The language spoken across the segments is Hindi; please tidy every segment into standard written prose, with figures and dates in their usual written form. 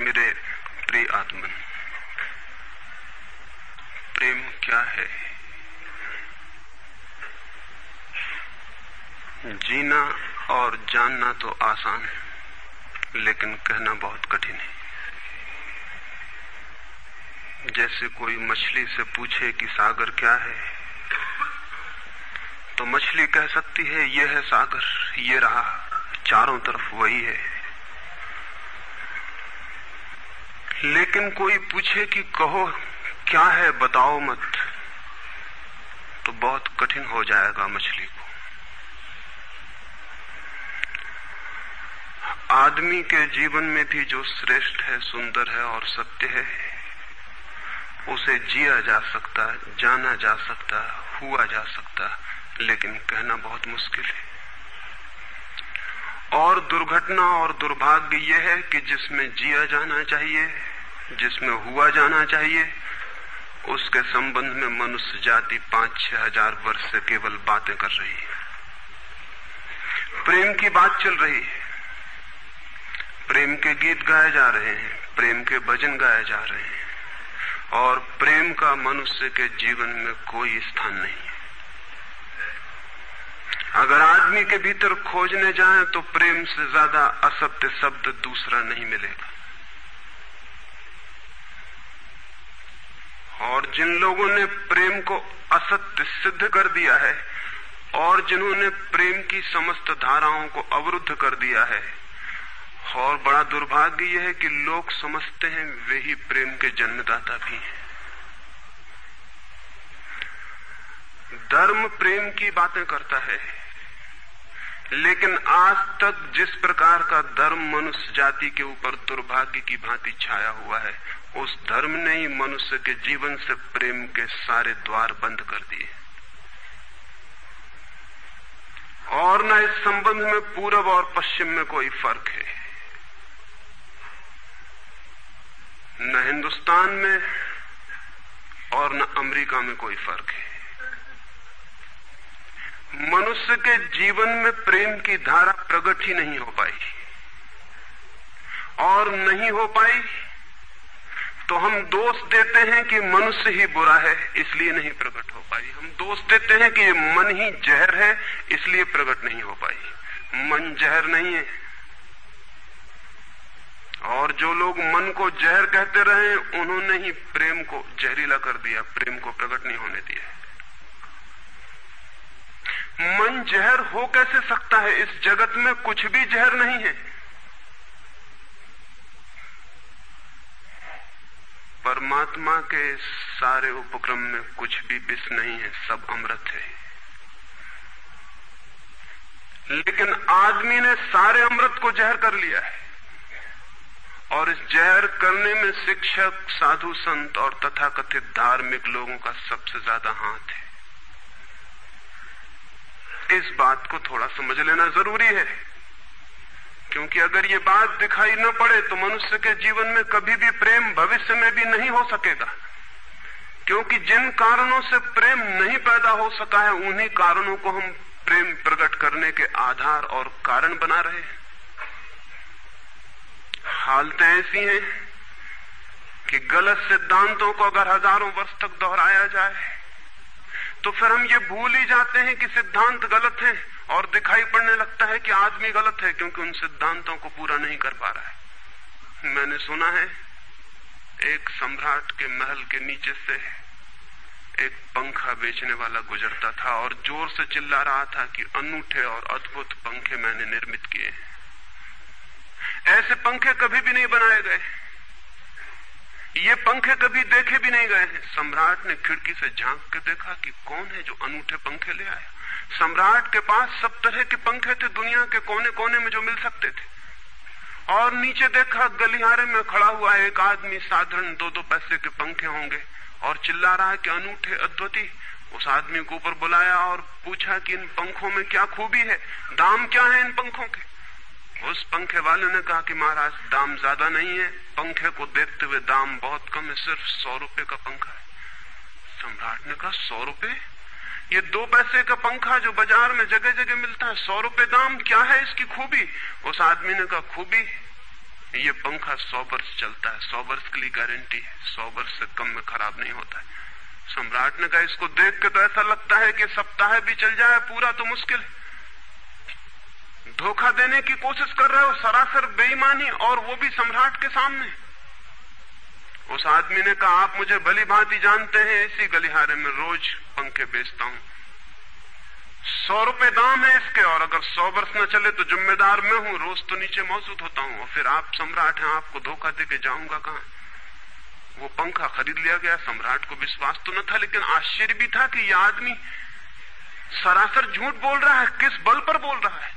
मेरे प्रिय आत्मन, प्रेम क्या है? जीना और जानना तो आसान है, लेकिन कहना बहुत कठिन है। जैसे कोई मछली से पूछे कि सागर क्या है, तो मछली कह सकती है यह है सागर, ये रहा, चारों तरफ वही है। लेकिन कोई पूछे कि कहो क्या है, बताओ मत, तो बहुत कठिन हो जाएगा मछली को। आदमी के जीवन में भी जो श्रेष्ठ है, सुंदर है और सत्य है, उसे जिया जा सकता, जाना जा सकता, हुआ जा सकता, लेकिन कहना बहुत मुश्किल है। और दुर्घटना और दुर्भाग्य यह है कि जिसमें जिया जाना चाहिए, जिसमें हुआ जाना चाहिए, उसके संबंध में मनुष्य जाति 5-6 हजार वर्ष से केवल बातें कर रही है। प्रेम की बात चल रही है, प्रेम के गीत गाए जा रहे हैं, प्रेम के भजन गाए जा रहे हैं, और प्रेम का मनुष्य के जीवन में कोई स्थान नहीं है। अगर आदमी के भीतर खोजने जाए तो प्रेम से ज्यादा असत्य शब्द दूसरा नहीं मिलेगा। और जिन लोगों ने प्रेम को असत्य सिद्ध कर दिया है और जिन्होंने प्रेम की समस्त धाराओं को अवरुद्ध कर दिया है, और बड़ा दुर्भाग्य यह है कि लोग समझते हैं वे ही प्रेम के जन्मदाता भी हैं। धर्म प्रेम की बातें करता है, लेकिन आज तक जिस प्रकार का धर्म मनुष्य जाति के ऊपर दुर्भाग्य की भांति छाया हुआ है, उस धर्म ने ही मनुष्य के जीवन से प्रेम के सारे द्वार बंद कर दिए। और न इस संबंध में पूरब और पश्चिम में कोई फर्क है, न हिंदुस्तान में और न अमेरिका में कोई फर्क है। मनुष्य के जीवन में प्रेम की धारा प्रकट ही नहीं हो पाई, और नहीं हो पाई तो हम दोष देते हैं कि मनुष्य ही बुरा है इसलिए नहीं प्रकट हो पाई। हम दोष देते हैं कि ये मन ही जहर है इसलिए प्रकट नहीं हो पाई। मन जहर नहीं है, और जो लोग मन को जहर कहते रहे उन्होंने ही प्रेम को जहरीला कर दिया, प्रेम को प्रकट नहीं होने दिया। मन जहर हो कैसे सकता है? इस जगत में कुछ भी जहर नहीं है, परमात्मा के सारे उपक्रम में कुछ भी विष नहीं है, सब अमृत है। लेकिन आदमी ने सारे अमृत को जहर कर लिया है, और इस जहर करने में शिक्षक, साधु संत और तथाकथित धार्मिक लोगों का सबसे ज्यादा हाथ है। इस बात को थोड़ा समझ लेना जरूरी है, क्योंकि अगर ये बात दिखाई न पड़े तो मनुष्य के जीवन में कभी भी प्रेम भविष्य में भी नहीं हो सकेगा। क्योंकि जिन कारणों से प्रेम नहीं पैदा हो सका है, उन्हीं कारणों को हम प्रेम प्रकट करने के आधार और कारण बना रहे हैं। हालतें ऐसी हैं कि गलत सिद्धांतों को अगर हजारों वर्ष तक दोहराया जाए तो फिर हम ये भूल ही जाते हैं कि सिद्धांत गलत हैं, और दिखाई पड़ने लगता है कि आदमी गलत है क्योंकि उन सिद्धांतों को पूरा नहीं कर पा रहा है। मैंने सुना है एक सम्राट के महल के नीचे से एक पंखा बेचने वाला गुजरता था और जोर से चिल्ला रहा था कि अनूठे और अद्भुत पंखे मैंने निर्मित किए हैं, ऐसे पंखे कभी भी नहीं बनाए गए, ये पंखे कभी देखे भी नहीं गए हैं। सम्राट ने खिड़की से झांक के देखा कि कौन है जो अनूठे पंखे ले आया। सम्राट के पास सब तरह के पंखे थे, दुनिया के कोने कोने में जो मिल सकते थे, और नीचे देखा गलियारे में खड़ा हुआ एक आदमी साधारण 2-2 पैसे के पंखे होंगे और चिल्ला रहा है कि अनूठे, अद्वितीय। उस आदमी को ऊपर बुलाया और पूछा कि इन पंखों में क्या खूबी है, दाम क्या है इन पंखों के? उस पंखे वाले ने कहा कि महाराज दाम ज्यादा नहीं है, पंखे को देखते हुए दाम बहुत कम है, सिर्फ 100 रुपए का पंखा है। सम्राट ने कहा 100 रुपए? ये 2 पैसे का पंखा जो बाजार में जगह जगह मिलता है, 100 रुपए दाम, क्या है इसकी खूबी? उस आदमी ने कहा खूबी ये पंखा 100 वर्ष चलता है, 100 वर्ष के लिए गारंटी है, 100 वर्ष से कम में खराब नहीं होता है। सम्राट ने कहा इसको देख के तो ऐसा लगता है कि सप्ताह भी चल जाए पूरा तो मुश्किल है। धोखा देने की कोशिश कर रहे हो, सरासर बेईमानी, और वो भी सम्राट के सामने। उस आदमी ने कहा आप मुझे भली भांति जानते हैं, इसी गलिहारे में रोज पंखे बेचता हूं, 100 रुपए दाम है इसके, और अगर 100 वर्ष न चले तो जिम्मेदार मैं हूं, रोज तो नीचे मौजूद होता हूं, और फिर आप सम्राट हैं, आपको धोखा दे के जाऊंगा कहां। वो पंखा खरीद लिया गया। सम्राट को विश्वास तो न था, लेकिन आश्चर्य भी था कि यह आदमी सरासर झूठ बोल रहा है, किस बल पर बोल रहा है।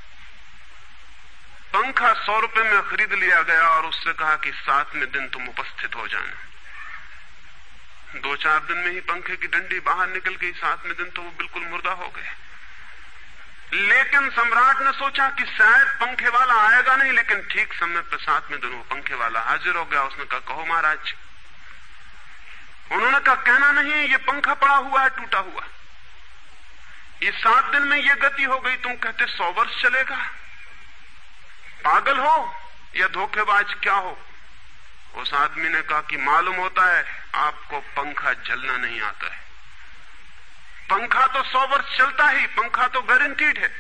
पंखा 100 रुपए में खरीद लिया गया और उससे कहा कि 7वें दिन तुम उपस्थित हो जाना। 2-4 दिन में ही पंखे की डंडी बाहर निकल गई, 7वें दिन तो वो बिल्कुल मुर्दा हो गए। लेकिन सम्राट ने सोचा कि शायद पंखे वाला आएगा नहीं, लेकिन ठीक समय पर 7वें दिन वो पंखे वाला हाजिर हो गया। उसने कहा कहो महाराज। उन्होंने कहा कहना नहीं है, ये पंखा पड़ा हुआ है टूटा हुआ, ये 7 दिन में ये गति हो गई, तुम कहते 100 वर्ष चलेगा। पागल हो या धोखेबाज क्या हो। उस आदमी ने कहा कि मालूम होता है आपको पंखा झलना नहीं आता है, पंखा तो 100 वर्ष चलता ही, पंखा तो गारंटीड है,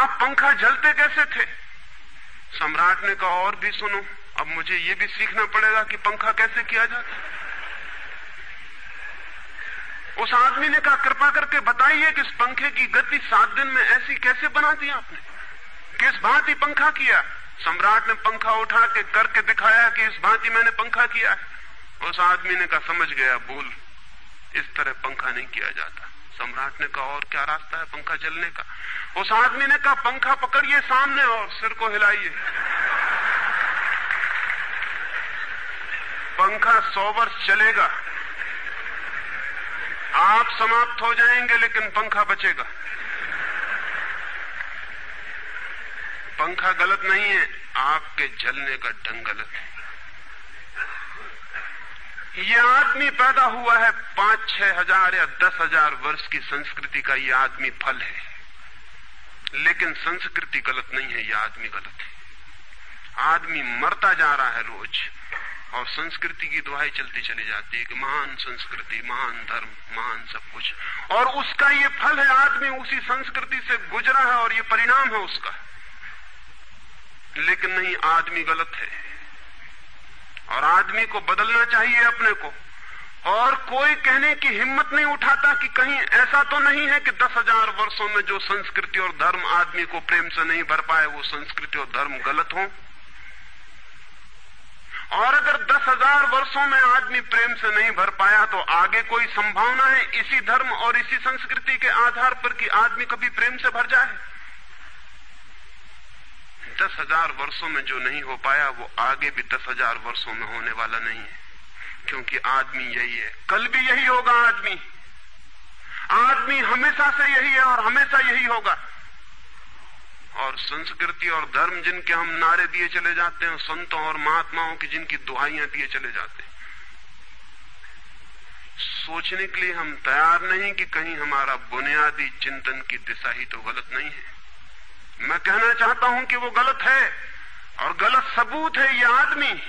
आप पंखा झलते कैसे थे। सम्राट ने कहा और भी सुनो, अब मुझे ये भी सीखना पड़ेगा कि पंखा कैसे किया जाता है। उस आदमी ने कहा कृपा करके बताइए कि इस पंखे की गति 7 दिन में ऐसी कैसे बना दी आपने, किस भांति पंखा किया। सम्राट ने पंखा उठा के करके दिखाया कि इस भांति मैंने पंखा किया। उस आदमी ने कहा समझ गया, भूल, इस तरह पंखा नहीं किया जाता। सम्राट ने कहा और क्या रास्ता है पंखा जलने का। उस आदमी ने कहा पंखा पकड़िए सामने और सिर को हिलाइए। पंखा 100 वर्ष चलेगा, आप समाप्त हो जाएंगे लेकिन पंखा बचेगा। पंखा गलत नहीं है, आपके जलने का ढंग गलत है। ये आदमी पैदा हुआ है 5-6 हजार या 10 हजार वर्ष की संस्कृति का, ये आदमी फल है, लेकिन संस्कृति गलत नहीं है, ये आदमी गलत है। आदमी मरता जा रहा है रोज, और संस्कृति की दुहाई चलती चली जाती है कि महान संस्कृति, महान धर्म, महान सब कुछ, और उसका ये फल है। आदमी उसी संस्कृति से गुजरा है और ये परिणाम है उसका। लेकिन नहीं, आदमी गलत है और आदमी को बदलना चाहिए अपने को। और कोई कहने की हिम्मत नहीं उठाता कि कहीं ऐसा तो नहीं है कि 10 हजार वर्षों में जो संस्कृति और धर्म आदमी को प्रेम से नहीं भर पाए, वो संस्कृति और धर्म गलत हो। और अगर 10 हजार वर्षों में आदमी प्रेम से नहीं भर पाया तो आगे कोई संभावना है इसी धर्म और इसी संस्कृति के आधार पर कि आदमी कभी प्रेम से भर जाए। 10 हजार वर्षों में जो नहीं हो पाया वो आगे भी 10 हजार वर्षों में होने वाला नहीं है, क्योंकि आदमी यही है, कल भी यही होगा। आदमी हमेशा से यही है और हमेशा यही होगा। और संस्कृति और धर्म जिनके हम नारे दिए चले जाते हैं, संतों और महात्माओं की जिनकी दुहाइयां दिए चले जाते हैं, सोचने के लिए हम तैयार नहीं कि कहीं हमारा बुनियादी चिंतन की दिशा ही तो गलत नहीं है। मैं कहना चाहता हूं कि वो गलत है और गलत सबूत है ये आदमी।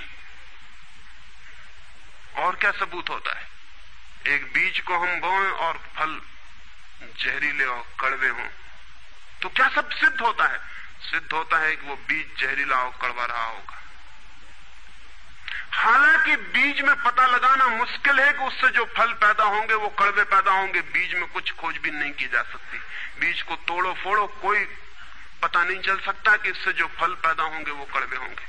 और क्या सबूत होता है, एक बीज को हम बोएं और फल जहरीले और कड़वे हों तो क्या सब सिद्ध होता है। सिद्ध होता है कि वो बीज जहरीला और कड़वा रहा होगा। हालांकि बीज में पता लगाना मुश्किल है कि उससे जो फल पैदा होंगे वो कड़वे पैदा होंगे, बीज में कुछ खोजबीन नहीं की जा सकती। बीज को तोड़ो फोड़ो, कोई पता नहीं चल सकता कि इससे जो फल पैदा होंगे वो कड़वे होंगे।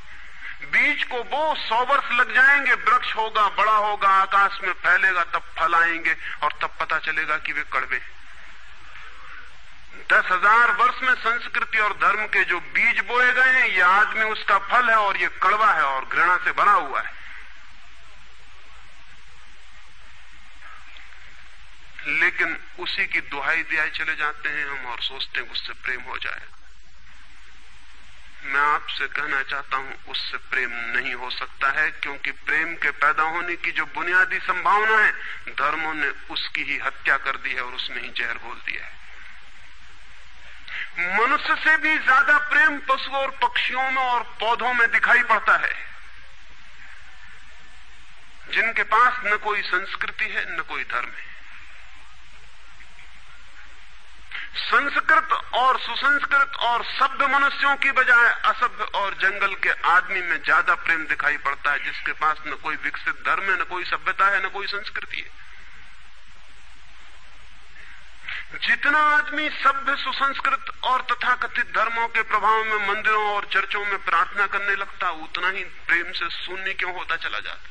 बीज को बो, 100 वर्ष लग जाएंगे, वृक्ष होगा, बड़ा होगा, आकाश में फैलेगा, तब फल आएंगे और तब पता चलेगा कि वे कड़वे। 10 हजार वर्ष में संस्कृति और धर्म के जो बीज बोए गए हैं, ये आदमी उसका फल है और ये कड़वा है और घृणा से भरा हुआ है। लेकिन उसी की दुहाई दिहाई चले जाते हैं हम और सोचते हैं उससे प्रेम हो जाएगा। मैं आपसे कहना चाहता हूं उससे प्रेम नहीं हो सकता है, क्योंकि प्रेम के पैदा होने की जो बुनियादी संभावना है, धर्मों ने उसकी ही हत्या कर दी है और उसमें ही जहर घोल दिया है। मनुष्य से भी ज्यादा प्रेम पशुओं और पक्षियों में और पौधों में दिखाई पड़ता है, जिनके पास न कोई संस्कृति है न कोई धर्म है। संस्कृत और सुसंस्कृत और सभ्य मनुष्यों की बजाय असभ्य और जंगल के आदमी में ज्यादा प्रेम दिखाई पड़ता है, जिसके पास न कोई विकसित धर्म है न कोई सभ्यता है न कोई संस्कृति है। जितना आदमी सभ्य सुसंस्कृत और तथाकथित धर्मों के प्रभाव में मंदिरों और चर्चों में प्रार्थना करने लगता, उतना ही प्रेम से शून्य क्यों होता चला जाता।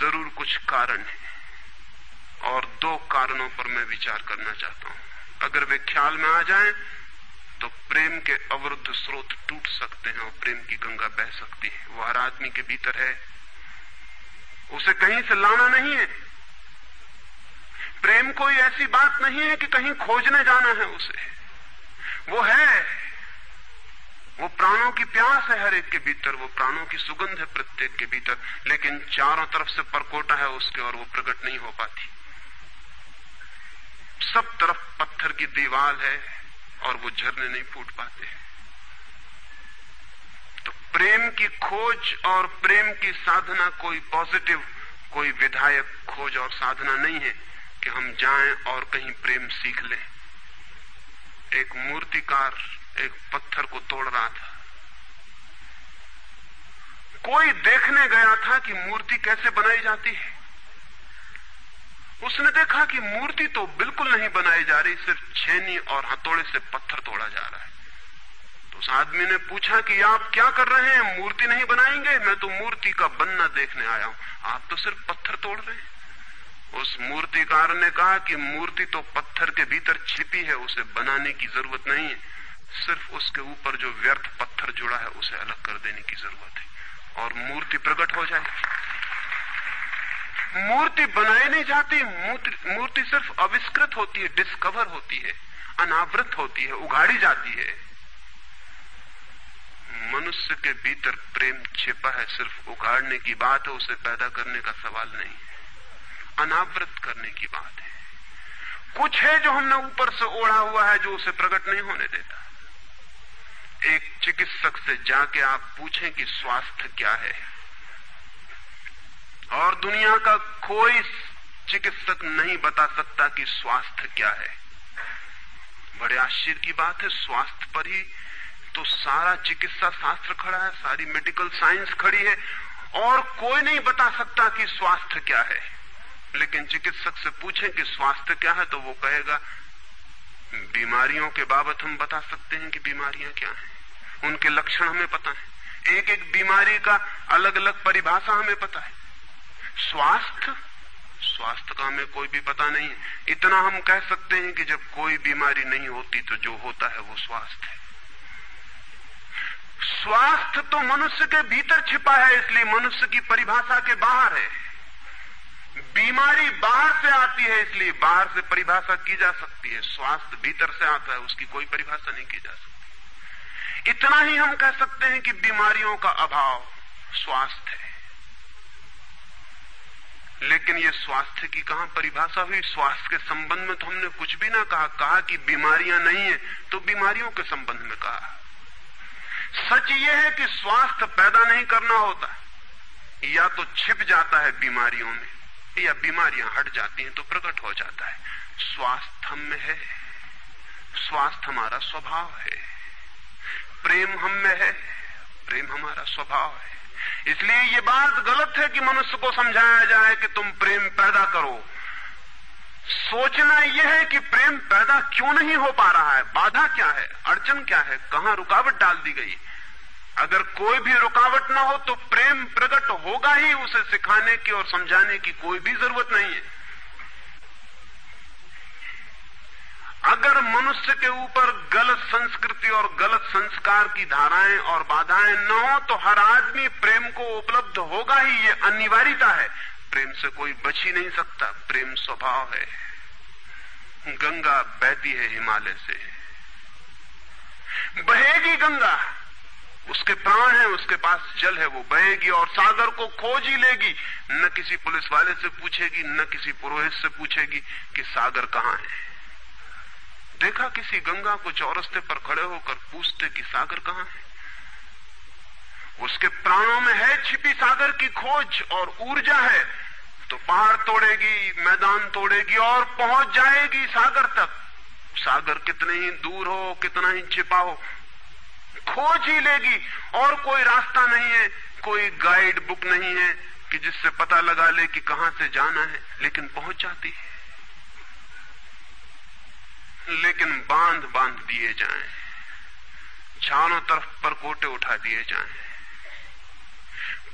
जरूर कुछ कारण है और दो कारणों पर मैं विचार करना चाहता हूं। अगर वे ख्याल में आ जाएं, तो प्रेम के अवरुद्ध स्रोत टूट सकते हैं और प्रेम की गंगा बह सकती है। वह हर आदमी के भीतर है, उसे कहीं से लाना नहीं है। प्रेम कोई ऐसी बात नहीं है कि कहीं खोजने जाना है उसे, वो है। वो प्राणों की प्यास है हर एक के भीतर, वो प्राणों की सुगंध है प्रत्येक के भीतर, लेकिन चारों तरफ से परकोटा है उसके और वो प्रकट नहीं हो पाती। सब तरफ पत्थर की दीवार है और वो झरने नहीं फूट पाते। तो प्रेम की खोज और प्रेम की साधना कोई पॉजिटिव, कोई विधायक खोज और साधना नहीं है कि हम जाएं और कहीं प्रेम सीख लें। एक मूर्तिकार एक पत्थर को तोड़ रहा था, कोई देखने गया था कि मूर्ति कैसे बनाई जाती है। उसने देखा कि मूर्ति तो बिल्कुल नहीं बनाई जा रही, सिर्फ छेनी और हथौड़े से पत्थर तोड़ा जा रहा है। तो उस आदमी ने पूछा कि आप क्या कर रहे हैं, मूर्ति नहीं बनाएंगे? मैं तो मूर्ति का बनना देखने आया हूं, आप तो सिर्फ पत्थर तोड़ रहे हैं। उस मूर्तिकार ने कहा कि मूर्ति तो पत्थर के भीतर छिपी है, उसे बनाने की जरूरत नहीं है, सिर्फ उसके ऊपर जो व्यर्थ पत्थर जुड़ा है उसे अलग कर देने की जरूरत है और मूर्ति प्रकट हो जाएगी। मूर्ति बनाई नहीं जाती, मूर्ति सिर्फ आविष्कृत होती है, डिस्कवर होती है, अनावृत होती है, उगाड़ी जाती है। मनुष्य के भीतर प्रेम छिपा है, सिर्फ उगाड़ने की बात है, उसे पैदा करने का सवाल नहीं है, अनावृत करने की बात है। कुछ है जो हमने ऊपर से ओढ़ा हुआ है, जो उसे प्रकट नहीं होने देता। एक चिकित्सक से जाके आप पूछें कि स्वास्थ्य क्या है, और दुनिया का कोई चिकित्सक नहीं बता सकता कि स्वास्थ्य क्या है। बड़े आश्चर्य की बात है, स्वास्थ्य पर ही तो सारा चिकित्सा शास्त्र खड़ा है, सारी मेडिकल साइंस खड़ी है, और कोई नहीं बता सकता कि स्वास्थ्य क्या है। लेकिन चिकित्सक से पूछें कि स्वास्थ्य क्या है तो वो कहेगा बीमारियों के बाबत हम बता सकते हैं कि बीमारियां क्या हैं, उनके लक्षण हमें पता है, एक एक बीमारी का अलग अलग परिभाषा हमें पता है। स्वास्थ्य का हमें कोई भी पता नहीं है। इतना हम कह सकते हैं कि जब कोई बीमारी नहीं होती तो जो होता है वो स्वास्थ्य है। स्वास्थ्य तो मनुष्य के भीतर छिपा है, इसलिए मनुष्य की परिभाषा के बाहर है। बीमारी बाहर से आती है, इसलिए बाहर से परिभाषा की जा सकती है। स्वास्थ्य भीतर से आता है, उसकी कोई परिभाषा नहीं की जा सकती। इतना ही हम कह सकते हैं कि बीमारियों का अभाव स्वास्थ्य है। लेकिन ये स्वास्थ्य की कहां परिभाषा हुई? स्वास्थ्य के संबंध में तो हमने कुछ भी ना कहा, कहा कि बीमारियां नहीं है तो बीमारियों के संबंध में कहा। सच ये है कि स्वास्थ्य पैदा नहीं करना होता, या तो छिप जाता है बीमारियों में, या बीमारियां हट जाती हैं तो प्रकट हो जाता है। स्वास्थ्य हम में है, स्वास्थ्य हमारा स्वभाव है। प्रेम हम में है, प्रेम हमारा स्वभाव है। इसलिए ये बात गलत है कि मनुष्य को समझाया जाए कि तुम प्रेम पैदा करो। सोचना यह है कि प्रेम पैदा क्यों नहीं हो पा रहा है, बाधा क्या है, अड़चन क्या है, कहां रुकावट डाल दी गई। अगर कोई भी रुकावट ना हो तो प्रेम प्रकट होगा ही, उसे सिखाने की और समझाने की कोई भी जरूरत नहीं है। अगर मनुष्य के ऊपर गलत संस्कृति और गलत संस्कार की धाराएं और बाधाएं न हो तो हर आदमी प्रेम को उपलब्ध होगा ही, ये अनिवार्यता है। प्रेम से कोई बच ही नहीं सकता, प्रेम स्वभाव है। गंगा बहती है हिमालय से, बहेगी गंगा, उसके प्राण है, उसके पास जल है, वो बहेगी और सागर को खोज ही लेगी। न किसी पुलिस वाले से पूछेगी, न किसी पुरोहित से पूछेगी कि सागर कहाँ है। देखा किसी गंगा को चौरस्ते पर खड़े होकर पूछते कि सागर कहाँ है। उसके प्राणों में है छिपी सागर की खोज और ऊर्जा है, तो पहाड़ तोड़ेगी, मैदान तोड़ेगी और पहुंच जाएगी सागर तक। सागर कितने ही दूर हो, कितना ही छिपा हो, खोज ही लेगी। और कोई रास्ता नहीं है, कोई गाइड बुक नहीं है कि जिससे पता लगा ले कि कहां से जाना है, लेकिन पहुंच जाती है। लेकिन बांध दिए जाएं, चारों तरफ परकोटे उठा दिए जाएं।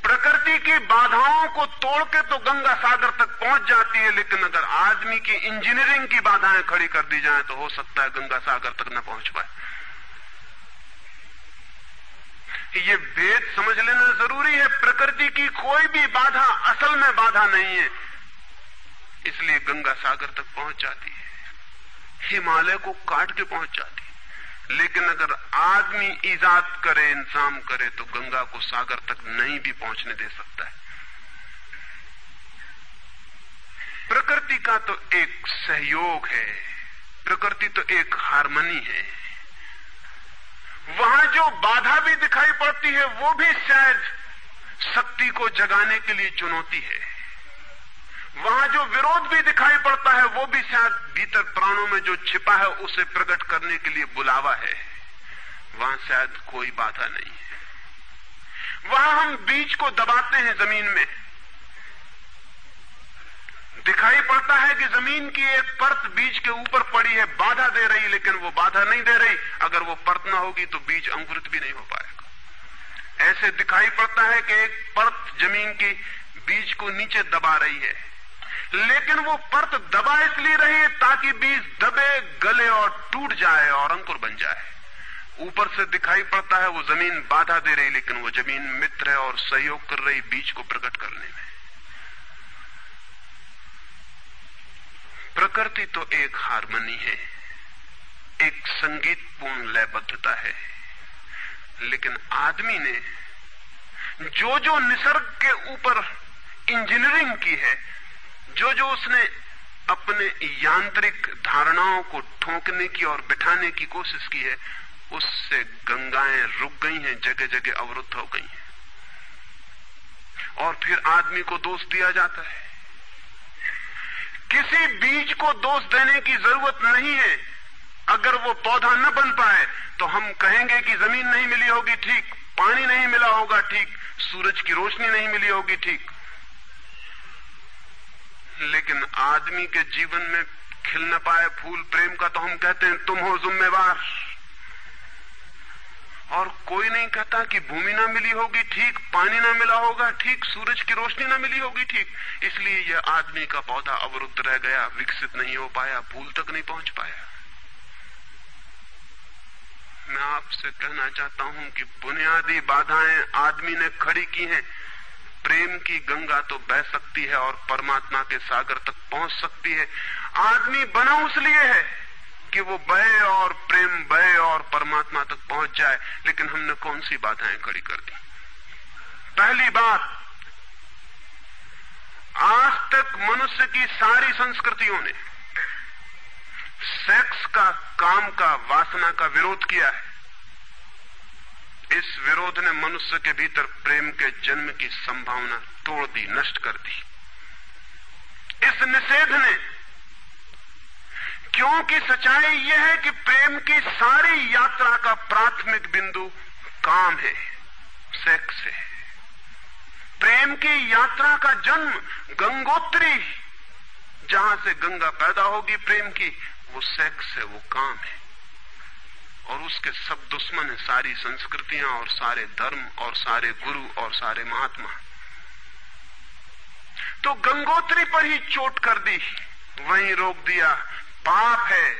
प्रकृति की बाधाओं को तोड़ के तो गंगा सागर तक पहुंच जाती है, लेकिन अगर आदमी की इंजीनियरिंग की बाधाएं खड़ी कर दी जाएं तो हो सकता है गंगा सागर तक न पहुंच पाए। ये भेद समझ लेना जरूरी है। प्रकृति की कोई भी बाधा असल में बाधा नहीं है, इसलिए गंगा सागर तक पहुंच जाती है, हिमालय को काट के पहुंच जाती। लेकिन अगर आदमी इजाद करे, इंसान करे, तो गंगा को सागर तक नहीं भी पहुंचने दे सकता है। प्रकृति का तो एक सहयोग है, प्रकृति तो एक हार्मनी है। वहां जो बाधा भी दिखाई पड़ती है वो भी शायद शक्ति को जगाने के लिए चुनौती है। वहां जो विरोध भी दिखाई पड़ता है वो भी शायद भीतर प्राणों में जो छिपा है उसे प्रकट करने के लिए बुलावा है। वहां शायद कोई बाधा नहीं है। वहां हम बीज को दबाते हैं जमीन में, दिखाई पड़ता है कि जमीन की एक परत बीज के ऊपर पड़ी है, बाधा दे रही, लेकिन वो बाधा नहीं दे रही। अगर वो परत ना होगी तो बीज अंकुरित भी नहीं हो पाएगा। ऐसे दिखाई पड़ता है कि एक परत जमीन की बीज को नीचे दबा रही है, लेकिन वो परत दबा इसलिए रही है ताकि बीज दबे, गले और टूट जाए और अंकुर बन जाए। ऊपर से दिखाई पड़ता है वो जमीन बाधा दे रही, लेकिन वो जमीन मित्र है और सहयोग कर रही बीज को प्रकट करने में। प्रकृति तो एक हार्मनी है, एक संगीतपूर्ण लयबद्धता है। लेकिन आदमी ने जो निसर्ग के ऊपर इंजीनियरिंग की है, जो उसने अपने यांत्रिक धारणाओं को ठोंकने की और बिठाने की कोशिश की है, उससे गंगाएं रुक गई हैं, जगह जगह अवरुद्ध हो गई हैं। और फिर आदमी को दोष दिया जाता है। किसी बीज को दोष देने की जरूरत नहीं है। अगर वो पौधा न बन पाए तो हम कहेंगे कि जमीन नहीं मिली होगी ठीक, पानी नहीं मिला होगा ठीक, सूरज की रोशनी नहीं मिली होगी ठीक। लेकिन आदमी के जीवन में खिल न पाए फूल प्रेम का तो हम कहते हैं तुम हो जिम्मेवार। और कोई नहीं कहता कि भूमि ना मिली होगी ठीक, पानी ना मिला होगा ठीक, सूरज की रोशनी ना मिली होगी ठीक। इसलिए यह आदमी का पौधा अवरुद्ध रह गया, विकसित नहीं हो पाया, फूल तक नहीं पहुंच पाया। मैं आपसे कहना चाहता हूं कि बुनियादी बाधाएं आदमी ने खड़ी की हैं। प्रेम की गंगा तो बह सकती है और परमात्मा के सागर तक पहुंच सकती है। आदमी बना उसलिए है कि वो बहे और प्रेम बहे और परमात्मा तक पहुंच जाए, लेकिन हमने कौन सी बाधाएं खड़ी कर दी। पहली बात, आज तक मनुष्य की सारी संस्कृतियों ने सेक्स का, काम का, वासना का विरोध किया है। इस विरोध ने मनुष्य के भीतर प्रेम के जन्म की संभावना तोड़ दी, नष्ट कर दी। इस निषेध ने, क्योंकि सच्चाई यह है कि प्रेम की सारी यात्रा का प्राथमिक बिंदु काम है, सेक्स है। प्रेम की यात्रा का जन्म गंगोत्री, जहां से गंगा पैदा होगी प्रेम की, वो सेक्स है, वो काम है। और उसके सब दुश्मन है सारी संस्कृतियां और सारे धर्म और सारे गुरु और सारे महात्मा। तो गंगोत्री पर ही चोट कर दी, वहीं रोक दिया। पाप है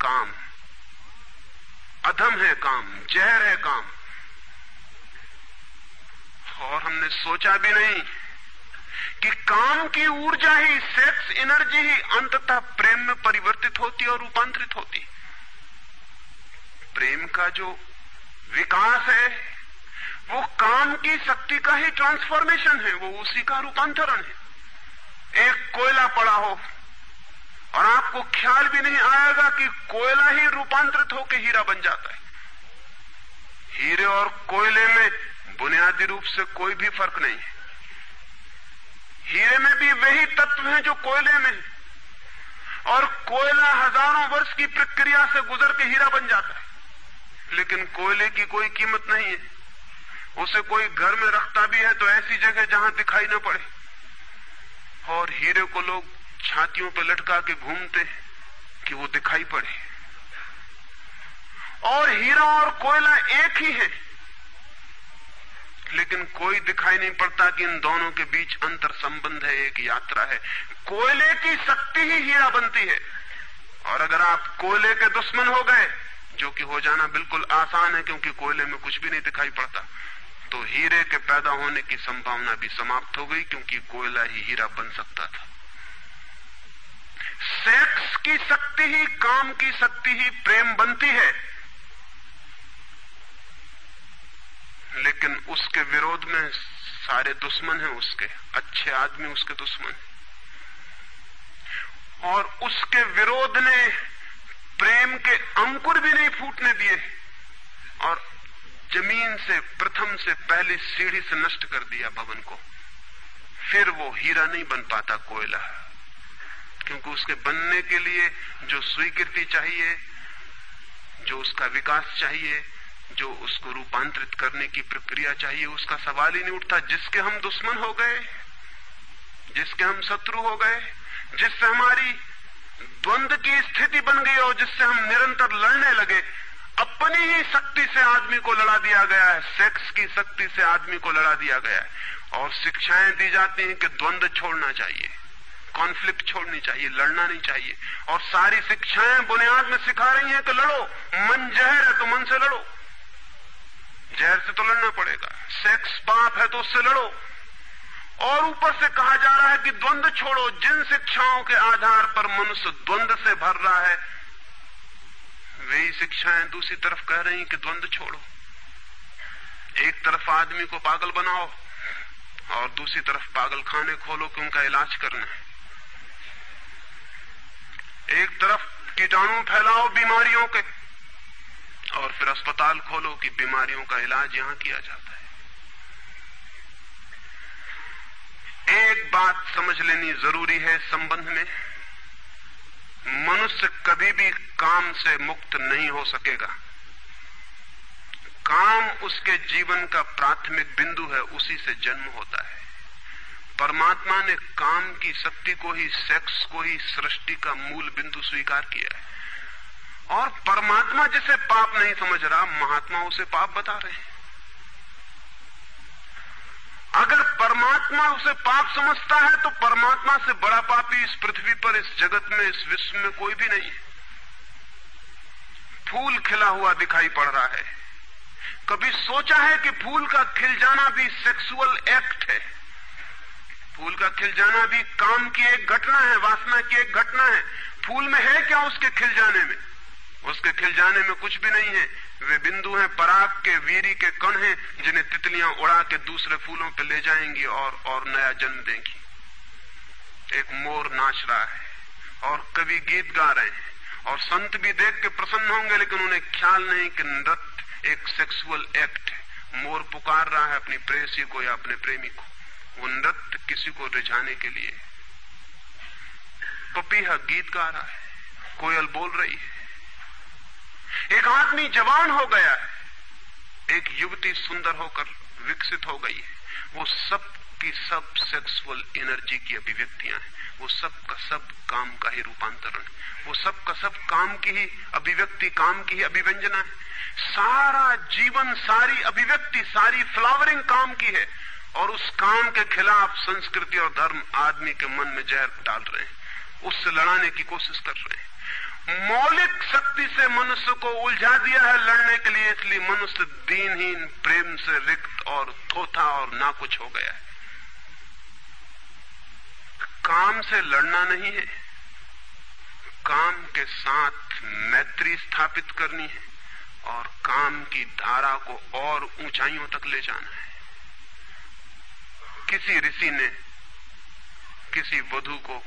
काम, अधम है काम, जहर है काम। और हमने सोचा भी नहीं कि काम की ऊर्जा ही, सेक्स एनर्जी ही अंततः प्रेम में परिवर्तित होती और रूपांतरित होती। प्रेम का जो विकास है वो काम की शक्ति का ही ट्रांसफॉर्मेशन है, वो उसी का रूपांतरण है। एक कोयला पड़ा हो और आपको ख्याल भी नहीं आएगा कि कोयला ही रूपांतरित होकर हीरा बन जाता है। हीरे और कोयले में बुनियादी रूप से कोई भी फर्क नहीं है। हीरे में भी वही तत्व हैं जो कोयले में है, और कोयला हजारों वर्ष की प्रक्रिया से गुजर के हीरा बन जाता है, लेकिन कोयले की कोई कीमत नहीं है। उसे कोई घर में रखता भी है तो ऐसी जगह जहां दिखाई न पड़े, और हीरे को लोग छातियों पर लटका के घूमते हैं कि वो दिखाई पड़े। और हीरा और कोयला एक ही है, लेकिन कोई दिखाई नहीं पड़ता कि इन दोनों के बीच अंतर संबंध है, एक यात्रा है। कोयले की शक्ति ही हीरा बनती है, और अगर आप कोयले के दुश्मन हो गए, जो कि हो जाना बिल्कुल आसान है क्योंकि कोयले में कुछ भी नहीं दिखाई पड़ता, तो हीरे के पैदा होने की संभावना भी समाप्त हो गई, क्योंकि कोयला ही हीरा बन सकता था। सेक्स की शक्ति ही, काम की शक्ति ही प्रेम बनती है, लेकिन उसके विरोध में सारे दुश्मन हैं उसके, अच्छे आदमी उसके दुश्मन हैं, और उसके विरोध ने प्रेम के अंकुर भी नहीं फूटने दिए, और जमीन से, प्रथम से, पहली सीढ़ी से नष्ट कर दिया भवन को। फिर वो हीरा नहीं बन पाता, कोयला, क्योंकि उसके बनने के लिए जो स्वीकृति चाहिए, जो उसका विकास चाहिए, जो उसको रूपांतरित करने की प्रक्रिया चाहिए, उसका सवाल ही नहीं उठता। जिसके हम दुश्मन हो गए, जिसके हम शत्रु हो गए, जिससे हमारी द्वंद की स्थिति बन गई और जिससे हम निरंतर लड़ने लगे, अपनी ही शक्ति से आदमी को लड़ा दिया गया है, सेक्स की शक्ति से आदमी को लड़ा दिया गया है। और शिक्षाएं दी जाती हैं कि द्वंद छोड़ना चाहिए, कॉन्फ्लिक्ट छोड़नी चाहिए, लड़ना नहीं चाहिए, और सारी शिक्षाएं बुनियाद में सिखा रही हैं कि लड़ो, मन जहर है तो मन से लड़ो, जहर से तो लड़ना पड़ेगा, सेक्स पाप है तो उससे लड़ो, और ऊपर से कहा जा रहा है कि द्वंद छोड़ो। जिन शिक्षाओं के आधार पर मनुष्य द्वंद से भर रहा है, वही शिक्षाएं दूसरी तरफ कह रही कि द्वंद छोड़ो। एक तरफ आदमी को पागल बनाओ और दूसरी तरफ पागल खाने खोलो कि उनका इलाज करना है। एक तरफ कीटाणु फैलाओ बीमारियों के और फिर अस्पताल खोलो कि बीमारियों का इलाज यहां किया जाता है। एक बात समझ लेनी जरूरी है संबंध में, मनुष्य कभी भी काम से मुक्त नहीं हो सकेगा। काम उसके जीवन का प्राथमिक बिंदु है, उसी से जन्म होता है। परमात्मा ने काम की शक्ति को ही, सेक्स को ही सृष्टि का मूल बिंदु स्वीकार किया है, और परमात्मा जिसे पाप नहीं समझ रहा, महात्मा उसे पाप बता रहे हैं। अगर परमात्मा उसे पाप समझता है तो परमात्मा से बड़ा पापी इस पृथ्वी पर, इस जगत में, इस विश्व में कोई भी नहीं है। फूल खिला हुआ दिखाई पड़ रहा है, कभी सोचा है कि फूल का खिल जाना भी सेक्सुअल एक्ट है? फूल का खिल जाना भी काम की एक घटना है, वासना की एक घटना है। फूल में है क्या उसके खिल जाने में? उसके खिल जाने में कुछ भी नहीं है। वे बिंदु हैं, पराग के, वीरी के कण हैं, जिन्हें तितलियां उड़ा के दूसरे फूलों पर ले जाएंगी और नया जन्म देंगी। एक मोर नाच रहा है और कवि गीत गा रहे हैं, और संत भी देख के प्रसन्न होंगे, लेकिन उन्हें ख्याल नहीं कि नृत्य एक सेक्सुअल एक्ट है। मोर पुकार रहा है अपनी प्रेयसी को या अपने प्रेमी को, वो नृत्य किसी को रिझाने के लिए। पपीहा गीत गा रहा है, कोयल बोल रही है। एक आदमी जवान हो गया है, एक युवती सुंदर होकर विकसित हो गई है, वो सब की सब सेक्सुअल एनर्जी की अभिव्यक्तियां हैं। वो सब का सब काम का ही रूपांतरण, वो सब का सब काम की ही अभिव्यक्ति, काम की ही अभिव्यंजना है। सारा जीवन, सारी अभिव्यक्ति, सारी फ्लावरिंग काम की है, और उस काम के खिलाफ संस्कृति और धर्म आदमी के मन में जहर डाल रहे हैं, उससे लड़ाने की कोशिश कर रहे हैं। मौलिक शक्ति से मनुष्य को उलझा दिया है लड़ने के लिए, इसलिए मनुष्य दीनहीन, प्रेम से रिक्त और थोथा और ना कुछ हो गया है। काम से लड़ना नहीं है, काम के साथ मैत्री स्थापित करनी है और काम की धारा को और ऊंचाइयों तक ले जाना है। किसी ऋषि ने किसी वधू को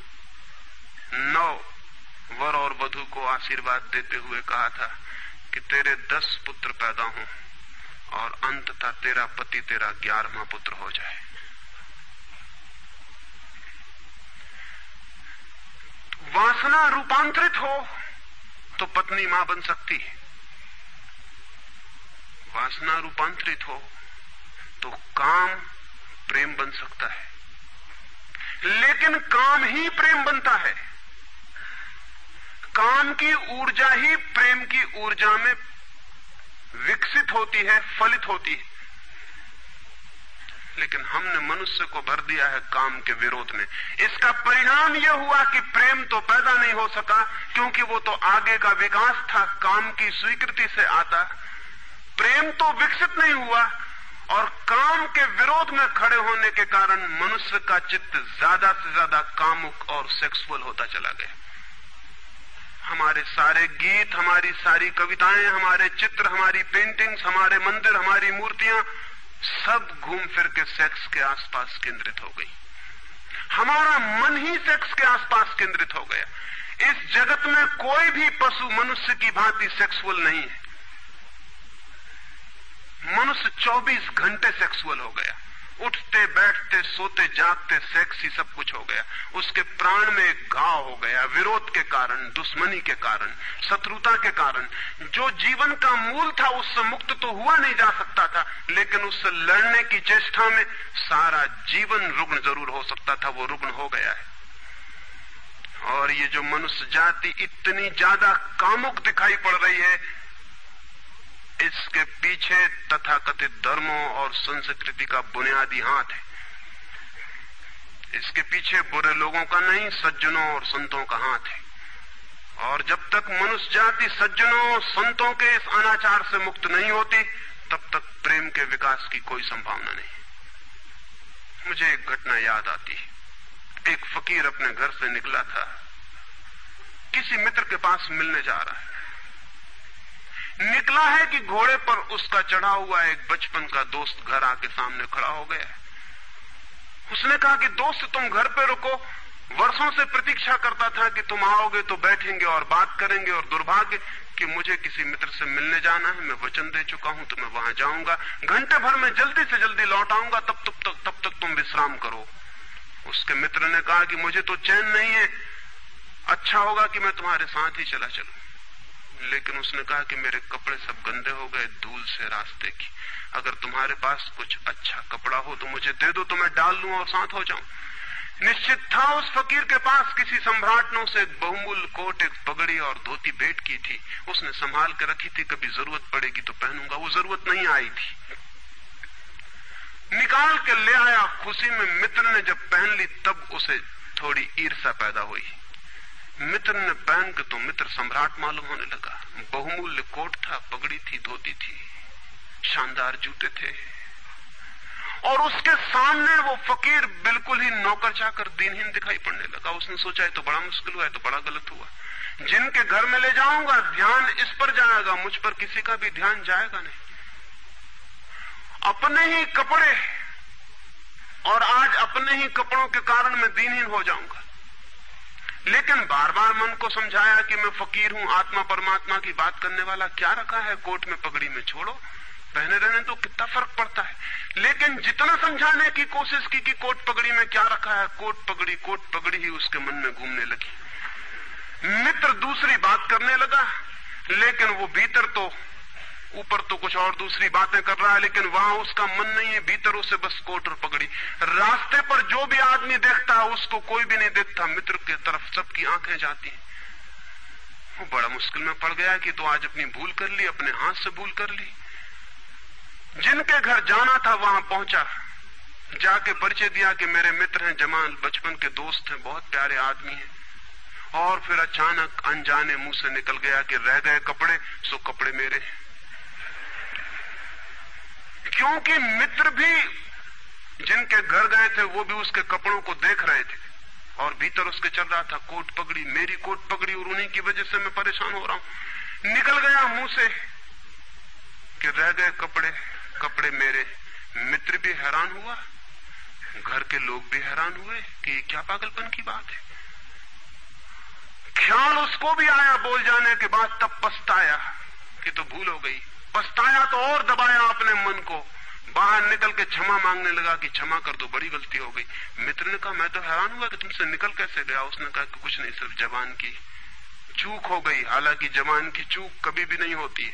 9 वर और वधू को आशीर्वाद देते हुए कहा था कि तेरे 10 पुत्र पैदा हों और अंततः तेरा पति तेरा 11वां पुत्र हो जाए। वासना रूपांतरित हो तो पत्नी मां बन सकती है, वासना रूपांतरित हो तो काम प्रेम बन सकता है, लेकिन काम ही प्रेम बनता है। काम की ऊर्जा ही प्रेम की ऊर्जा में विकसित होती है, फलित होती है। लेकिन हमने मनुष्य को भर दिया है काम के विरोध में। इसका परिणाम यह हुआ कि प्रेम तो पैदा नहीं हो सका, क्योंकि वो तो आगे का विकास था, काम की स्वीकृति से आता। प्रेम तो विकसित नहीं हुआ, और काम के विरोध में खड़े होने के कारण मनुष्य का चित्त ज्यादा से ज्यादा कामुक और सेक्सुअल होता चला गया। हमारे सारे गीत, हमारी सारी कविताएं, हमारे चित्र, हमारी पेंटिंग्स, हमारे मंदिर, हमारी मूर्तियां सब घूम फिर के सेक्स के आसपास केंद्रित हो गई। हमारा मन ही सेक्स के आसपास केंद्रित हो गया। इस जगत में कोई भी पशु मनुष्य की भांति सेक्सुअल नहीं है। मनुष्य 24 घंटे सेक्सुअल हो गया। उठते बैठते सोते जागते सेक्स ही सब कुछ हो गया। उसके प्राण में एक घाव हो गया, विरोध के कारण, दुश्मनी के कारण, शत्रुता के कारण। जो जीवन का मूल था उससे मुक्त तो हुआ नहीं जा सकता था, लेकिन उससे लड़ने की चेष्टा में सारा जीवन रुग्ण जरूर हो सकता था, वो रुग्ण हो गया है। और ये जो मनुष्य जाति इतनी ज्यादा कामुक दिखाई पड़ रही है, इसके पीछे तथाकथित धर्मों और संस्कृति का बुनियादी हाथ है। इसके पीछे बुरे लोगों का नहीं, सज्जनों और संतों का हाथ है। और जब तक मनुष्य जाति सज्जनों और संतों के इस अनाचार से मुक्त नहीं होती, तब तक प्रेम के विकास की कोई संभावना नहीं। मुझे एक घटना याद आती है। एक फकीर अपने घर से निकला था, किसी मित्र के पास मिलने जा रहा है। निकला है कि घोड़े पर उसका चढ़ा हुआ एक बचपन का दोस्त घर आके सामने खड़ा हो गया। उसने कहा कि दोस्त तुम घर पे रुको, वर्षों से प्रतीक्षा करता था कि तुम आओगे तो बैठेंगे और बात करेंगे, और दुर्भाग्य कि मुझे किसी मित्र से मिलने जाना है, मैं वचन दे चुका हूं तो मैं वहां जाऊंगा, घंटे भर में जल्दी से जल्दी लौट आऊंगा, तब तक तुम विश्राम करो। उसके मित्र ने कहा कि मुझे तो चैन नहीं है, अच्छा होगा कि मैं तुम्हारे साथ ही चला चलूं। लेकिन उसने कहा कि मेरे कपड़े सब गंदे हो गए धूल से रास्ते की, अगर तुम्हारे पास कुछ अच्छा कपड़ा हो तो मुझे दे दो तो मैं डाल लूं और साथ हो जाऊं। निश्चित था उस फकीर के पास किसी सम्राटनों से एक बहुमूल्य कोट, एक पगड़ी और धोती भेंट की थी, उसने संभाल के रखी थी, कभी जरूरत पड़ेगी तो पहनूंगा। वो जरूरत नहीं आई थी, निकाल के ले आया। खुशी में मित्र ने जब पहन ली तब उसे थोड़ी ईर्ष्या पैदा हुई। मित्र ने पहन के तो मित्र सम्राट मालूम होने लगा। बहुमूल्य कोट था, पगड़ी थी, धोती थी, शानदार जूते थे, और उसके सामने वो फकीर बिल्कुल ही नौकर चाकर दिनहीन दिखाई पड़ने लगा। उसने सोचा है तो बड़ा मुश्किल हुआ, है तो बड़ा गलत हुआ। जिनके घर में ले जाऊंगा ध्यान इस पर जाएगा, मुझ पर किसी का भी ध्यान जाएगा नहीं। अपने ही कपड़े, और आज अपने ही कपड़ों के कारण मैं दिनहीन हो जाऊंगा। लेकिन बार बार मन को समझाया कि मैं फकीर हूं, आत्मा परमात्मा की बात करने वाला, क्या रखा है कोट में पगड़ी में, छोड़ो पहने रहने तो कितना फर्क पड़ता है। लेकिन जितना समझाने की कोशिश की कि कोट पगड़ी में क्या रखा है, कोट पगड़ी ही उसके मन में घूमने लगी। मित्र दूसरी बात करने लगा, लेकिन वो भीतर तो ऊपर तो कुछ और दूसरी बातें कर रहा है, लेकिन वहां उसका मन नहीं है, भीतर उसे बस कोट और पगड़ी। रास्ते पर जो भी आदमी देखता है उसको कोई भी नहीं देखता, मित्र के तरफ सबकी आंखें जाती हैं। वो बड़ा मुश्किल में पड़ गया कि तो आज अपनी भूल कर ली, अपने हाथ से भूल कर ली। जिनके घर जाना था वहां पहुंचा, जाके परिचय दिया कि मेरे मित्र हैं जमाल, बचपन के दोस्त हैं, बहुत प्यारे आदमी हैं। और फिर अचानक अनजाने मुंह से निकल गया कि रह गए कपड़े, सो कपड़े मेरे। क्योंकि मित्र भी जिनके घर गए थे वो भी उसके कपड़ों को देख रहे थे, और भीतर उसके चल रहा था कोट पगड़ी मेरी, कोट पगड़ी, और उन्हीं की वजह से मैं परेशान हो रहा हूं। निकल गया मुंह से कि रह गए कपड़े, कपड़े मेरे। मित्र भी हैरान हुआ, घर के लोग भी हैरान हुए कि क्या पागलपन की बात है। ख्याल उसको भी आया बोल जाने के बाद, तब पछताया कि तो भूल हो गई। पछताया तो और दबाया अपने मन को, बाहर निकल के क्षमा मांगने लगा कि क्षमा कर दो, बड़ी गलती हो गई। मित्र ने कहा मैं तो हैरान हुआ कि तुमसे निकल कैसे गया। उसने कहा कि कुछ नहीं, सिर्फ जबान की चूक हो गई। हालांकि जबान की चूक कभी भी नहीं होती है,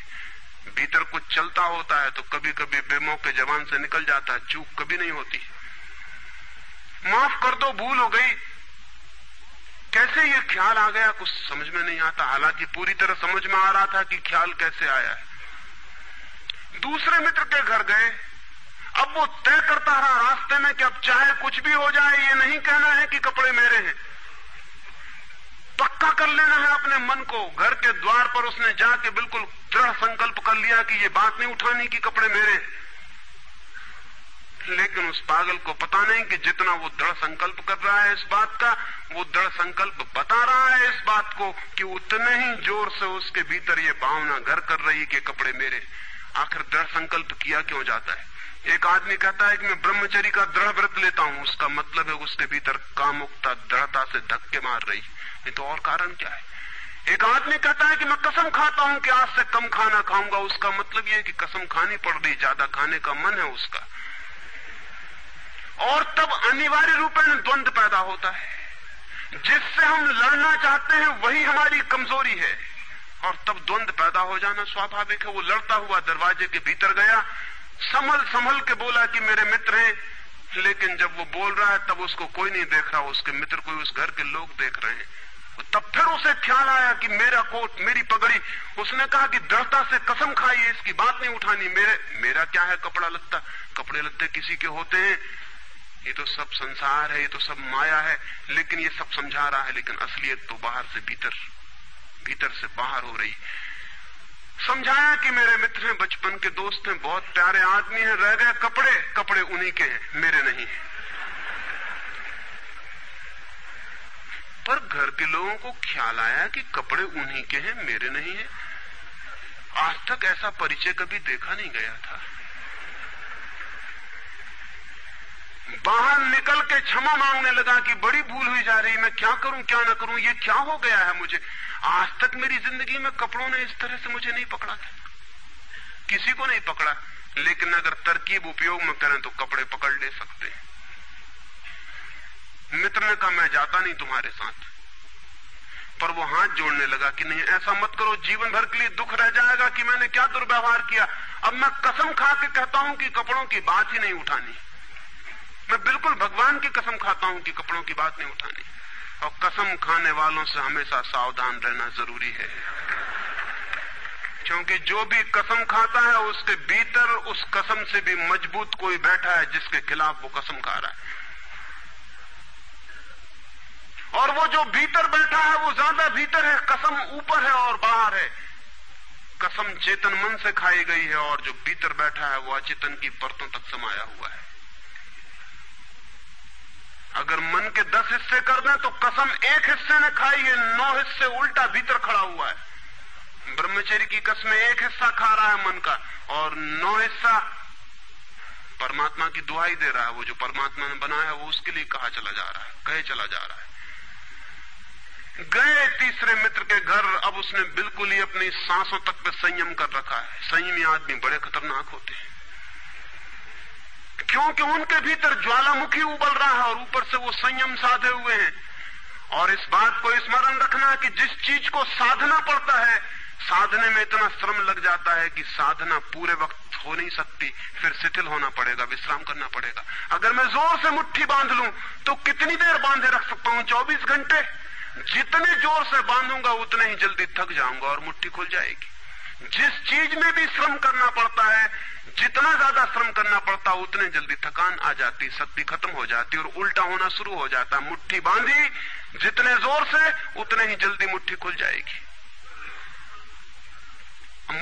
भीतर कुछ चलता होता है तो कभी कभी बेमौके जबान से निकल जाता है, चूक कभी नहीं होती। माफ कर दो, भूल हो गई। कैसे ये ख्याल आ गया कुछ समझ में नहीं आता, हालांकि पूरी तरह समझ में आ रहा था कि ख्याल कैसे आया है। दूसरे मित्र के घर गए, अब वो तय करता रहा रास्ते में कि अब चाहे कुछ भी हो जाए ये नहीं कहना है कि कपड़े मेरे हैं, पक्का कर लेना है अपने मन को। घर के द्वार पर उसने जाके बिल्कुल दृढ़ संकल्प कर लिया कि ये बात नहीं उठानी कि कपड़े मेरे। लेकिन उस पागल को पता नहीं कि जितना वो दृढ़ संकल्प कर रहा है इस बात का, वो दृढ़ संकल्प बता रहा है इस बात को कि उतने ही जोर से उसके भीतर ये भावना घर कर रही कि कपड़े मेरे। आखिर दृढ़ संकल्प किया क्यों जाता है? एक आदमी कहता है कि मैं ब्रह्मचर्य का दृढ़ व्रत लेता हूं, उसका मतलब है उसके भीतर कामुकता दृढ़ता से धक्के मार रही, नहीं तो और कारण क्या है? एक आदमी कहता है कि मैं कसम खाता हूं कि आज से कम खाना खाऊंगा, उसका मतलब यह है कि कसम खानी पड़ रही, ज्यादा खाने का मन है उसका। और तब अनिवार्य रूपेण द्वंद्व पैदा होता है, जिससे हम लड़ना चाहते हैं वही हमारी कमजोरी है, और तब द्वंद्व पैदा हो जाना स्वाभाविक है। वो लड़ता हुआ दरवाजे के भीतर गया, संभल संभल के बोला कि मेरे मित्र हैं, लेकिन जब वो बोल रहा है तब उसको कोई नहीं देख रहा, उसके मित्र कोई उस घर के लोग देख रहे हैं। तब फिर उसे ख्याल आया कि मेरा कोट, मेरी पगड़ी। उसने कहा कि दृढ़ता से कसम खाई है इसकी बात नहीं उठानी, मेरा क्या है कपड़ा लगता, कपड़े लगते किसी के होते हैं, ये तो सब संसार है, ये तो सब माया है। लेकिन ये सब समझा रहा है, लेकिन असलियत तो बाहर से भीतर, भीतर से बाहर हो रही। समझाया कि मेरे मित्र हैं, बचपन के दोस्त हैं, बहुत प्यारे आदमी हैं, रह गए कपड़े, कपड़े उन्हीं के हैं, मेरे नहीं हैं। पर घर के लोगों को ख्याल आया कि कपड़े उन्हीं के हैं, मेरे नहीं हैं। आज तक ऐसा परिचय कभी देखा नहीं गया था। बाहर निकल के क्षमा मांगने लगा कि बड़ी भूल हुई जा रही, मैं क्या करूं क्या ना करूं, ये क्या हो गया है मुझे। आज तक मेरी जिंदगी में कपड़ों ने इस तरह से मुझे नहीं पकड़ा था, किसी को नहीं पकड़ा, लेकिन अगर तरकीब उपयोग में करें तो कपड़े पकड़ ले सकते हैं। मित्र ने कहा मैं जाता नहीं तुम्हारे साथ, पर वो हाथ जोड़ने लगा कि नहीं ऐसा मत करो, जीवन भर के लिए दुख रह जाएगा कि मैंने क्या दुर्व्यवहार किया। अब मैं कसम खा के कहता हूं कि कपड़ों की बात ही नहीं उठानी, मैं बिल्कुल भगवान की कसम खाता हूं कि कपड़ों की बात नहीं उठानी। और कसम खाने वालों से हमेशा सावधान रहना जरूरी है, क्योंकि जो भी कसम खाता है उसके भीतर उस कसम से भी मजबूत कोई बैठा है जिसके खिलाफ वो कसम खा रहा है, और वो जो भीतर बैठा है वो ज्यादा भीतर है, कसम ऊपर है और बाहर है। कसम चेतन मन से खाई गई है, और जो भीतर बैठा है वो अचेतन की परतों तक समाया हुआ है। अगर मन के 10 हिस्से कर दें तो कसम एक हिस्से ने खाई है, 9 हिस्से उल्टा भीतर खड़ा हुआ है। ब्रह्मचर्य की कसम एक हिस्सा खा रहा है मन का, और 9 हिस्सा परमात्मा की दुहाई दे रहा है। वो जो परमात्मा ने बनाया है वो उसके लिए कहा चला जा रहा है, कहे चला जा रहा है। गए तीसरे मित्र के घर, अब उसने बिल्कुल ही अपनी सांसों तक पे संयम कर रखा है। संयमी आदमी बड़े खतरनाक होते हैं, क्योंकि उनके भीतर ज्वालामुखी उबल रहा है और ऊपर से वो संयम साधे हुए हैं। और इस बात को स्मरण रखना कि जिस चीज को साधना पड़ता है, साधने में इतना श्रम लग जाता है कि साधना पूरे वक्त हो नहीं सकती, फिर शिथिल होना पड़ेगा, विश्राम करना पड़ेगा। अगर मैं जोर से मुट्ठी बांध लूं तो कितनी देर बांधे रख सकता हूं? 24 घंटे। जितने जोर से बांधूंगा उतने ही जल्दी थक जाऊंगा और मुट्ठी खुल जाएगी। जिस चीज में भी श्रम करना पड़ता है, जितना ज्यादा श्रम करना पड़ता है उतने जल्दी थकान आ जाती, शक्ति खत्म हो जाती और उल्टा होना शुरू हो जाता है। मुट्ठी बांधी जितने जोर से उतने ही जल्दी मुट्ठी खुल जाएगी।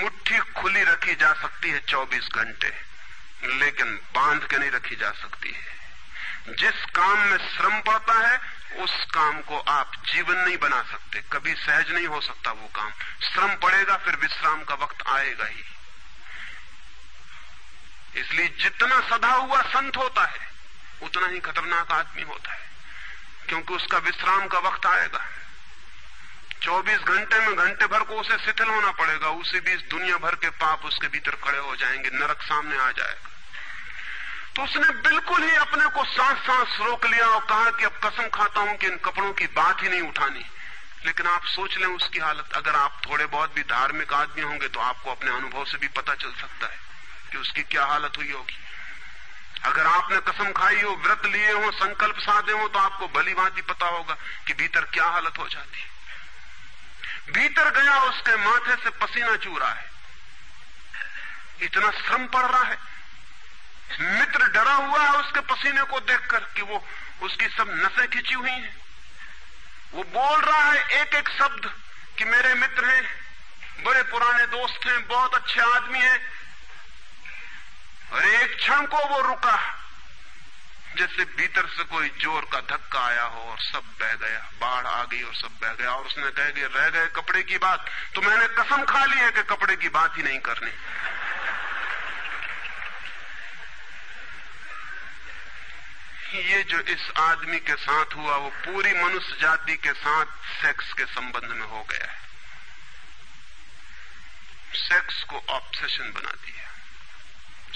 मुट्ठी खुली रखी जा सकती है 24 घंटे, लेकिन बांध के नहीं रखी जा सकती है। जिस काम में श्रम पड़ता है उस काम को आप जीवन नहीं बना सकते, कभी सहज नहीं हो सकता वो काम। श्रम पड़ेगा, फिर विश्राम का वक्त आएगा ही। इसलिए जितना सधा हुआ संत होता है उतना ही खतरनाक आदमी होता है, क्योंकि उसका विश्राम का वक्त आएगा। 24 घंटे में घंटे भर को उसे शिथिल होना पड़ेगा। उसी बीच दुनिया भर के पाप उसके भीतर खड़े हो जाएंगे, नरक सामने आ जाएगा। तो उसने बिल्कुल ही अपने को सांस रोक लिया और कहा कि अब कसम खाता हूं कि इन कपड़ों की बात ही नहीं उठानी। लेकिन आप सोच लें उसकी हालत, अगर आप थोड़े बहुत भी धार्मिक आदमी होंगे तो आपको अपने अनुभव से भी पता चल सकता है कि उसकी क्या हालत हुई होगी। अगर आपने कसम खाई हो, व्रत लिए हो, संकल्प साधे हो, तो आपको भली भांति पता होगा कि भीतर क्या हालत हो जाती है। भीतर गया, उसके माथे से पसीना चू रहा है, इतना श्रम पड़ रहा है। मित्र डरा हुआ है उसके पसीने को देखकर कि वो उसकी सब नसें खिंची हुई हैं। वो बोल रहा है एक एक शब्द कि मेरे मित्र हैं, बड़े पुराने दोस्त हैं, बहुत अच्छे आदमी हैं। और एक क्षण को वो रुका, जैसे भीतर से कोई जोर का धक्का आया हो और सब बह गया, बाढ़ आ गई और सब बह गया। और उसने कह दिया, रह गए कपड़े की बात, तो मैंने कसम खा ली है कि कपड़े की बात ही नहीं करनी। ये जो इस आदमी के साथ हुआ वो पूरी मनुष्य जाति के साथ सेक्स के संबंध में हो गया है। सेक्स को ऑब्सेशन बना दिया,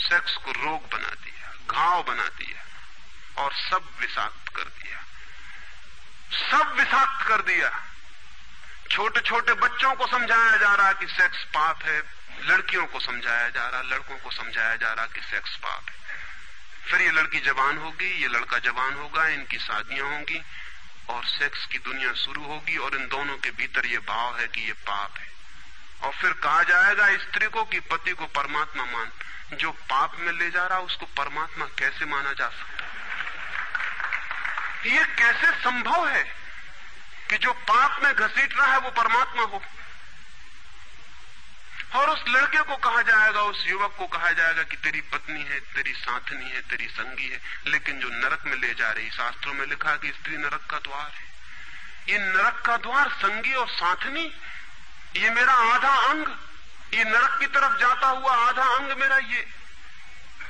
सेक्स को रोग बना दिया, घाव बना दिया और सब विषाक्त कर दिया, सब विषाक्त कर दिया। छोटे छोटे बच्चों को समझाया जा रहा कि सेक्स पाप है, लड़कियों को समझाया जा रहा, लड़कों को समझाया जा रहा कि सेक्स पाप है। फिर ये लड़की जवान होगी, ये लड़का जवान होगा, इनकी शादियां होंगी और सेक्स की दुनिया शुरू होगी। और इन दोनों के भीतर ये भाव है कि ये पाप है। और फिर कहा जाएगा स्त्री को कि पति को परमात्मा मान। जो पाप में ले जा रहा उसको परमात्मा कैसे माना जा सकता है? ये कैसे संभव है कि जो पाप में घसीट रहा है वो परमात्मा हो? और उस लड़के को कहा जाएगा, उस युवक को कहा जाएगा कि तेरी पत्नी है, तेरी साथनी है, तेरी संगी है। लेकिन जो नरक में ले जा रही, शास्त्रों में लिखा कि स्त्री नरक का द्वार है। ये नरक का द्वार, संगी और साथनी, ये मेरा आधा अंग, ये नरक की तरफ जाता हुआ आधा अंग मेरा, ये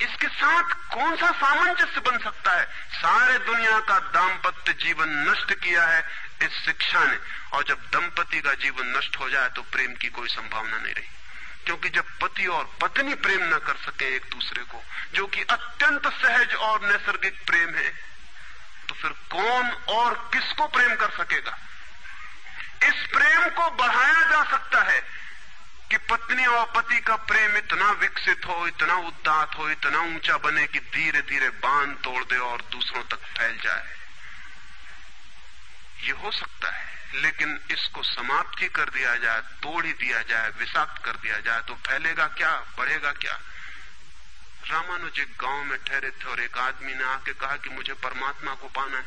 इसके साथ कौन सा सामंजस्य बन सकता है? सारे दुनिया का दाम्पत्य जीवन नष्ट किया है इस शिक्षा ने। और जब दंपति का जीवन नष्ट हो जाए तो प्रेम की कोई संभावना नहीं रही, क्योंकि जब पति और पत्नी प्रेम न कर सके एक दूसरे को, जो कि अत्यंत सहज और नैसर्गिक प्रेम है, तो फिर कौन और किसको प्रेम कर सकेगा? इस प्रेम को बढ़ाया जा सकता है कि पत्नी और पति का प्रेम इतना विकसित हो, इतना उदात हो, इतना ऊंचा बने कि धीरे धीरे बांध तोड़ दे और दूसरों तक फैल जाए। ये हो सकता है, लेकिन इसको समाप्ति कर दिया जाए, तोड़ ही दिया जाए, विषाक्त कर दिया जाए तो फैलेगा क्या, बढ़ेगा क्या? रामानुज एक गांव में ठहरे थे और एक आदमी ने आके कहा कि मुझे परमात्मा को पाना है।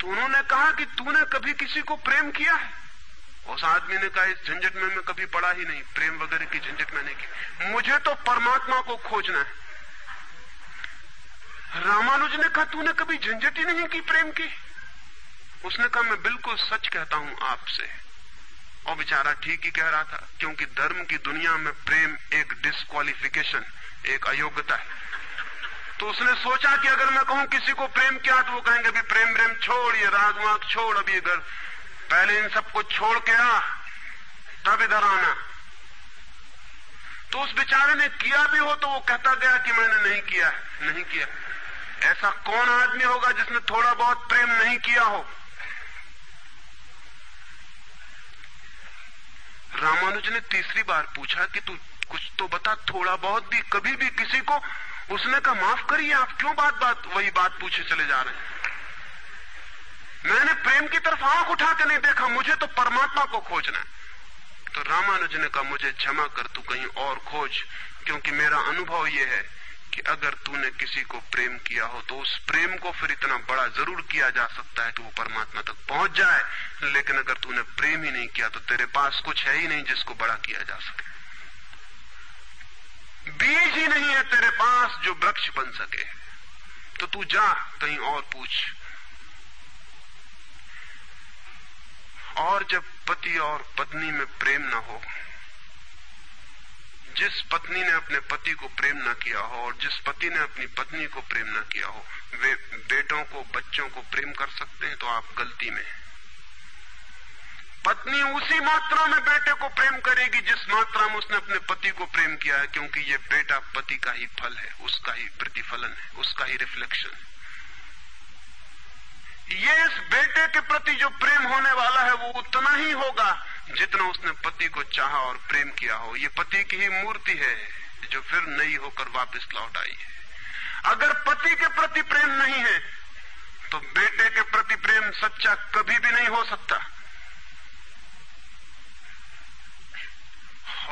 तो उन्होंने कहा कि तूने कभी किसी को प्रेम किया है? उस आदमी ने कहा, इस झंझट में मैं कभी पड़ा ही नहीं, प्रेम वगैरह की झंझट मैंने की, मुझे तो परमात्मा को खोजना है। रामानुज ने कहा, तूने कभी झंझट ही नहीं की प्रेम की? उसने कहा, मैं बिल्कुल सच कहता हूं आपसे। और बेचारा ठीक ही कह रहा था, क्योंकि धर्म की दुनिया में प्रेम एक डिस्क्वालिफिकेशन, एक अयोग्यता है। तो उसने सोचा कि अगर मैं कहूं किसी को प्रेम किया तो वो कहेंगे अभी प्रेम प्रेम छोड़, ये राग वाग छोड़, अभी इधर पहले इन सबको छोड़ के आ तब इधर आना। तो उस बेचारे ने किया भी हो तो वो कहता गया कि मैंने नहीं किया, नहीं किया। ऐसा कौन आदमी होगा जिसने थोड़ा बहुत प्रेम नहीं किया हो? रामानुज ने तीसरी बार पूछा कि तू कुछ तो बता, थोड़ा बहुत भी, कभी भी किसी को। उसने कहा, माफ करिए आप क्यों बात वही बात पूछे चले जा रहे हैं? मैंने प्रेम की तरफ आंख उठा के नहीं देखा, मुझे तो परमात्मा को खोजना है। तो रामानुज ने कहा, मुझे क्षमा कर, तू कहीं और खोज, क्योंकि मेरा अनुभव यह है कि अगर तूने किसी को प्रेम किया हो तो उस प्रेम को फिर इतना बड़ा जरूर किया जा सकता है कि वो परमात्मा तक पहुंच जाए। लेकिन अगर तूने प्रेम ही नहीं किया तो तेरे पास कुछ है ही नहीं जिसको बड़ा किया जा सके, बीज ही नहीं है तेरे पास जो वृक्ष बन सके। तो तू जा कहीं और पूछ। और जब पति और पत्नी में प्रेम न हो, जिस पत्नी ने अपने पति को प्रेम न किया हो और जिस पति ने अपनी पत्नी को प्रेम न किया हो, वे बेटों को, बच्चों को प्रेम कर सकते हैं? तो आप गलती में। पत्नी उसी मात्रा में बेटे को प्रेम करेगी जिस मात्रा में उसने अपने पति को प्रेम किया है, क्योंकि ये बेटा पति का ही फल है, उसका ही प्रतिफलन है, उसका ही रिफ्लेक्शन है। ये इस बेटे के प्रति जो प्रेम होने वाला है वो उतना ही होगा जितना उसने पति को चाहा और प्रेम किया हो। ये पति की ही मूर्ति है जो फिर नई होकर वापस लौट आई है। अगर पति के प्रति प्रेम नहीं है तो बेटे के प्रति प्रेम सच्चा कभी भी नहीं हो सकता।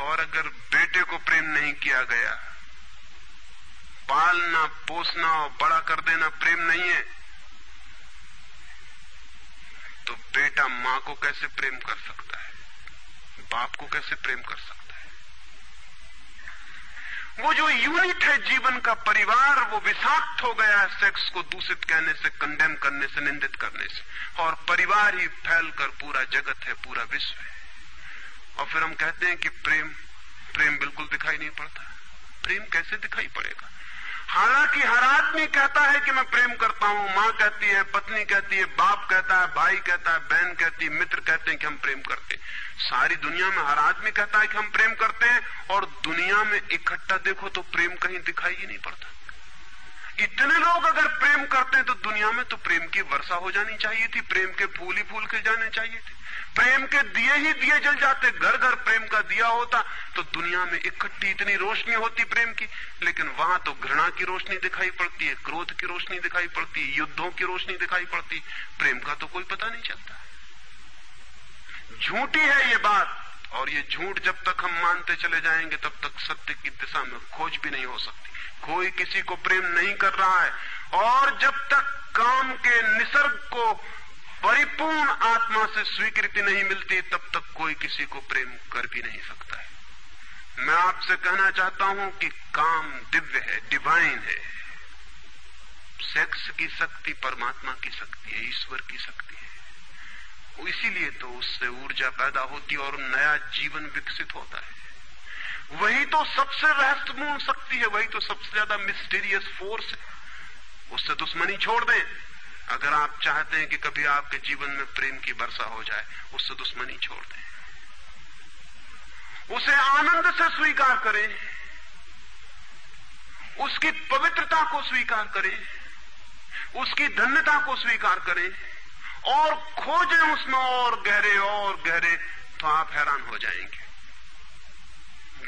और अगर बेटे को प्रेम नहीं किया गया, पालना पोसना और बड़ा कर देना प्रेम नहीं है, तो बेटा मां को कैसे प्रेम कर सकता है, बाप को कैसे प्रेम कर सकता है। वो जो यूनिट है जीवन का, परिवार, वो विषाक्त हो गया है सेक्स को दूषित कहने से, कंडेम करने से, निंदित करने से। और परिवार ही फैलकर पूरा जगत है, पूरा विश्व है। और फिर हम कहते हैं कि प्रेम बिल्कुल दिखाई नहीं पड़ता। प्रेम कैसे दिखाई पड़ेगा? हालांकि हर आदमी कहता है कि मैं प्रेम करता हूं, मां कहती है, पत्नी कहती है, बाप कहता है, भाई कहता है, बहन कहती है, मित्र कहते हैं कि हम प्रेम करते हैं। सारी दुनिया में हर आदमी कहता है कि हम प्रेम करते हैं, और दुनिया में इकट्ठा देखो तो प्रेम कहीं दिखाई ही नहीं पड़ता। इतने लोग अगर प्रेम करते हैं तो दुनिया में तो प्रेम की वर्षा हो जानी चाहिए थी, प्रेम के फूल ही फूल खिल जाने चाहिए थे, प्रेम के दिए ही दिए जल जाते, घर घर प्रेम का दिया होता तो दुनिया में इकट्ठी इतनी रोशनी होती प्रेम की। लेकिन वहां तो घृणा की रोशनी दिखाई पड़ती है, क्रोध की रोशनी दिखाई पड़ती है, युद्धों की रोशनी दिखाई पड़ती, प्रेम का तो कोई पता नहीं चलता। झूठी है ये बात, और ये झूठ जब तक हम मानते चले जाएंगे तब तक सत्य की दिशा में खोज भी नहीं हो सकती। कोई किसी को प्रेम नहीं कर रहा है, और जब तक काम के निसर्ग को परिपूर्ण आत्मा से स्वीकृति नहीं मिलती तब तक कोई किसी को प्रेम कर भी नहीं सकता है। मैं आपसे कहना चाहता हूं कि काम दिव्य है, डिवाइन है। सेक्स की शक्ति परमात्मा की शक्ति है, ईश्वर की शक्ति है। इसीलिए तो उससे ऊर्जा पैदा होती है और नया जीवन विकसित होता है। वही तो सबसे रहस्यपूर्ण शक्ति है, वही तो सबसे ज्यादा मिस्टीरियस फोर्स है। उससे दुश्मनी छोड़ दें अगर आप चाहते हैं कि कभी आपके जीवन में प्रेम की वर्षा हो जाए। उससे दुश्मनी छोड़ दें, उसे आनंद से स्वीकार करें, उसकी पवित्रता को स्वीकार करें, उसकी धन्यता को स्वीकार करें, और खोजें उसमें और गहरे, तो आप हैरान हो जाएंगे।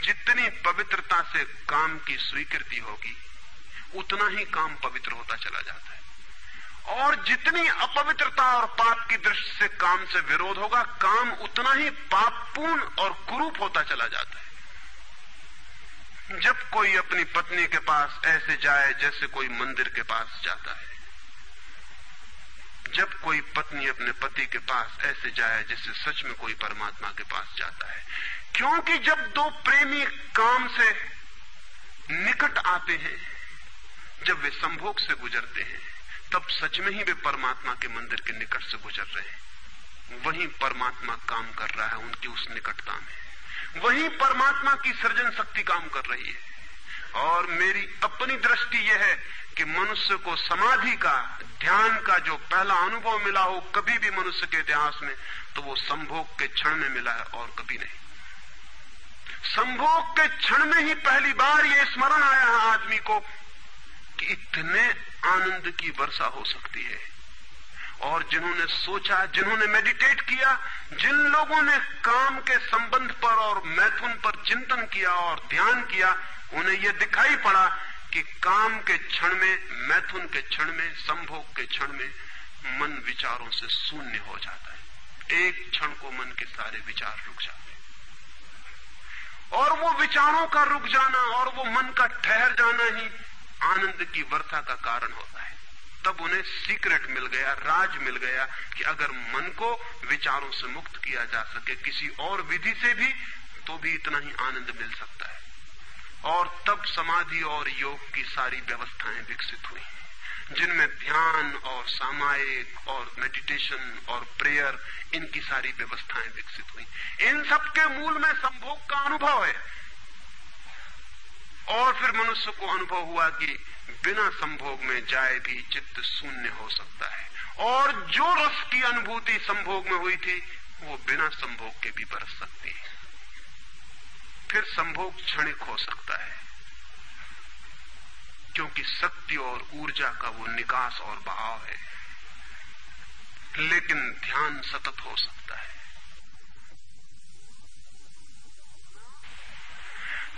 जितनी पवित्रता से काम की स्वीकृति होगी उतना ही काम पवित्र होता चला जाता है, और जितनी अपवित्रता और पाप की दृष्टि से काम से विरोध होगा, काम उतना ही पापपूर्ण और कुरूप होता चला जाता है। जब कोई अपनी पत्नी के पास ऐसे जाए जैसे कोई मंदिर के पास जाता है, जब कोई पत्नी अपने पति के पास ऐसे जाए जैसे सच में कोई परमात्मा के पास जाता है, क्योंकि जब दो प्रेमी काम से निकट आते हैं, जब वे संभोग से गुजरते हैं, तब सच में ही वे परमात्मा के मंदिर के निकट से गुजर रहे हैं। वहीं परमात्मा काम कर रहा है उनकी उस निकटता में, वहीं परमात्मा की सृजन शक्ति काम कर रही है। और मेरी अपनी दृष्टि यह है कि मनुष्य को समाधि का, ध्यान का जो पहला अनुभव मिला हो कभी भी मनुष्य के इतिहास में, तो वो संभोग के क्षण में मिला है और कभी नहीं। संभोग के क्षण में ही पहली बार ये स्मरण आया है आदमी को कि इतने आनंद की वर्षा हो सकती है। और जिन्होंने सोचा, जिन्होंने मेडिटेट किया, जिन लोगों ने काम के संबंध पर और मैथुन पर चिंतन किया और ध्यान किया, उन्हें यह दिखाई पड़ा कि काम के क्षण में, मैथुन के क्षण में, संभोग के क्षण में मन विचारों से शून्य हो जाता है। एक क्षण को मन के सारे विचार रुक जाते हैं, और वो विचारों का रुक जाना और वो मन का ठहर जाना ही आनंद की वर्षा का कारण होता है। तब उन्हें सीक्रेट मिल गया, राज मिल गया कि अगर मन को विचारों से मुक्त किया जा सके किसी और विधि से भी, तो भी इतना ही आनंद मिल सकता है। और तब समाधि और योग की सारी व्यवस्थाएं विकसित हुई, जिनमें ध्यान और सामायिक और मेडिटेशन और प्रेयर, इनकी सारी व्यवस्थाएं विकसित हुई। इन सब के मूल में संभोग का अनुभव है। और फिर मनुष्य को अनुभव हुआ कि बिना संभोग में जाए भी चित्त शून्य हो सकता है, और जो रस की अनुभूति संभोग में हुई थी वो बिना संभोग के भी बरस सकती है। फिर संभोग क्षणिक हो सकता है क्योंकि शक्ति और ऊर्जा का वो निकास और बहाव है, लेकिन ध्यान सतत हो सकता है।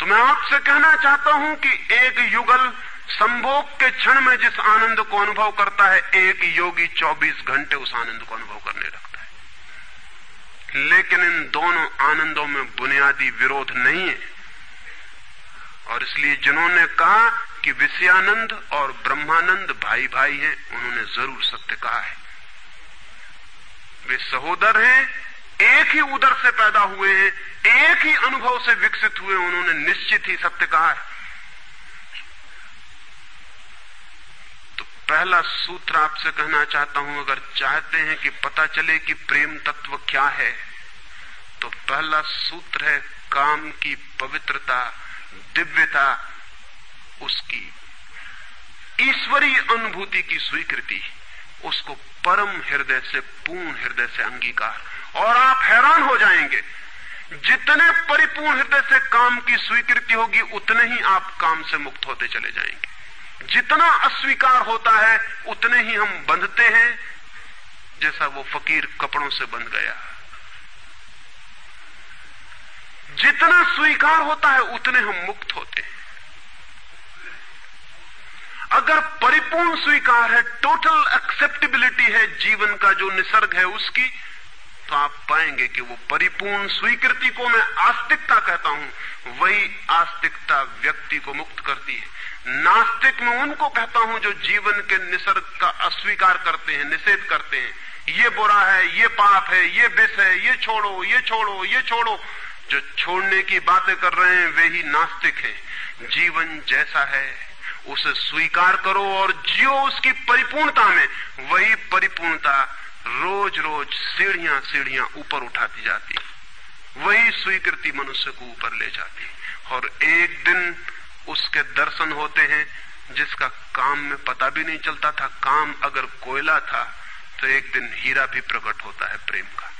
तो मैं आपसे कहना चाहता हूं कि एक युगल संभोग के क्षण में जिस आनंद को अनुभव करता है, एक योगी 24 घंटे उस आनंद को अनुभव करने लगता है। लेकिन इन दोनों आनंदों में बुनियादी विरोध नहीं है, और इसलिए जिन्होंने कहा कि विषयानंद और ब्रह्मानंद भाई भाई हैं, उन्होंने जरूर सत्य कहा है। वे सहोदर हैं, एक ही उदर से पैदा हुए हैं, एक ही अनुभव से विकसित हुए, उन्होंने निश्चित ही सत्य कहा है। तो पहला सूत्र आपसे कहना चाहता हूं, अगर चाहते हैं कि पता चले कि प्रेम तत्व क्या है, तो पहला सूत्र है काम की पवित्रता, दिव्यता, उसकी ईश्वरीय अनुभूति की स्वीकृति, उसको परम हृदय से, पूर्ण हृदय से अंगीकार। और आप हैरान हो जाएंगे, जितने परिपूर्ण हृदय से काम की स्वीकृति होगी, उतने ही आप काम से मुक्त होते चले जाएंगे। जितना अस्वीकार होता है, उतने ही हम बंधते हैं, जैसा वो फकीर कपड़ों से बंध गया। जितना स्वीकार होता है, उतने हम मुक्त होते हैं। अगर परिपूर्ण स्वीकार है, टोटल एक्सेप्टेबिलिटी है जीवन का जो निसर्ग है उसकी, तो आप पाएंगे कि वो परिपूर्ण स्वीकृति को मैं आस्तिकता कहता हूं। वही आस्तिकता व्यक्ति को मुक्त करती है। नास्तिक में उनको कहता हूं जो जीवन के निसर्ग का अस्वीकार करते हैं, निषेध करते हैं। ये बुरा है, ये पाप है, ये विष है, ये छोड़ो, ये छोड़ो, ये छोड़ो। जो छोड़ने की बातें कर रहे हैं वे ही नास्तिक हैं। जीवन जैसा है उसे स्वीकार करो और जियो उसकी परिपूर्णता में। वही परिपूर्णता रोज रोज सीढ़ियां सीढ़ियां ऊपर उठाती जाती, वही स्वीकृति मनुष्य को ऊपर ले जाती, और एक दिन उसके दर्शन होते हैं जिसका काम में पता भी नहीं चलता था। काम अगर कोयला था तो एक दिन हीरा भी प्रकट होता है प्रेम का।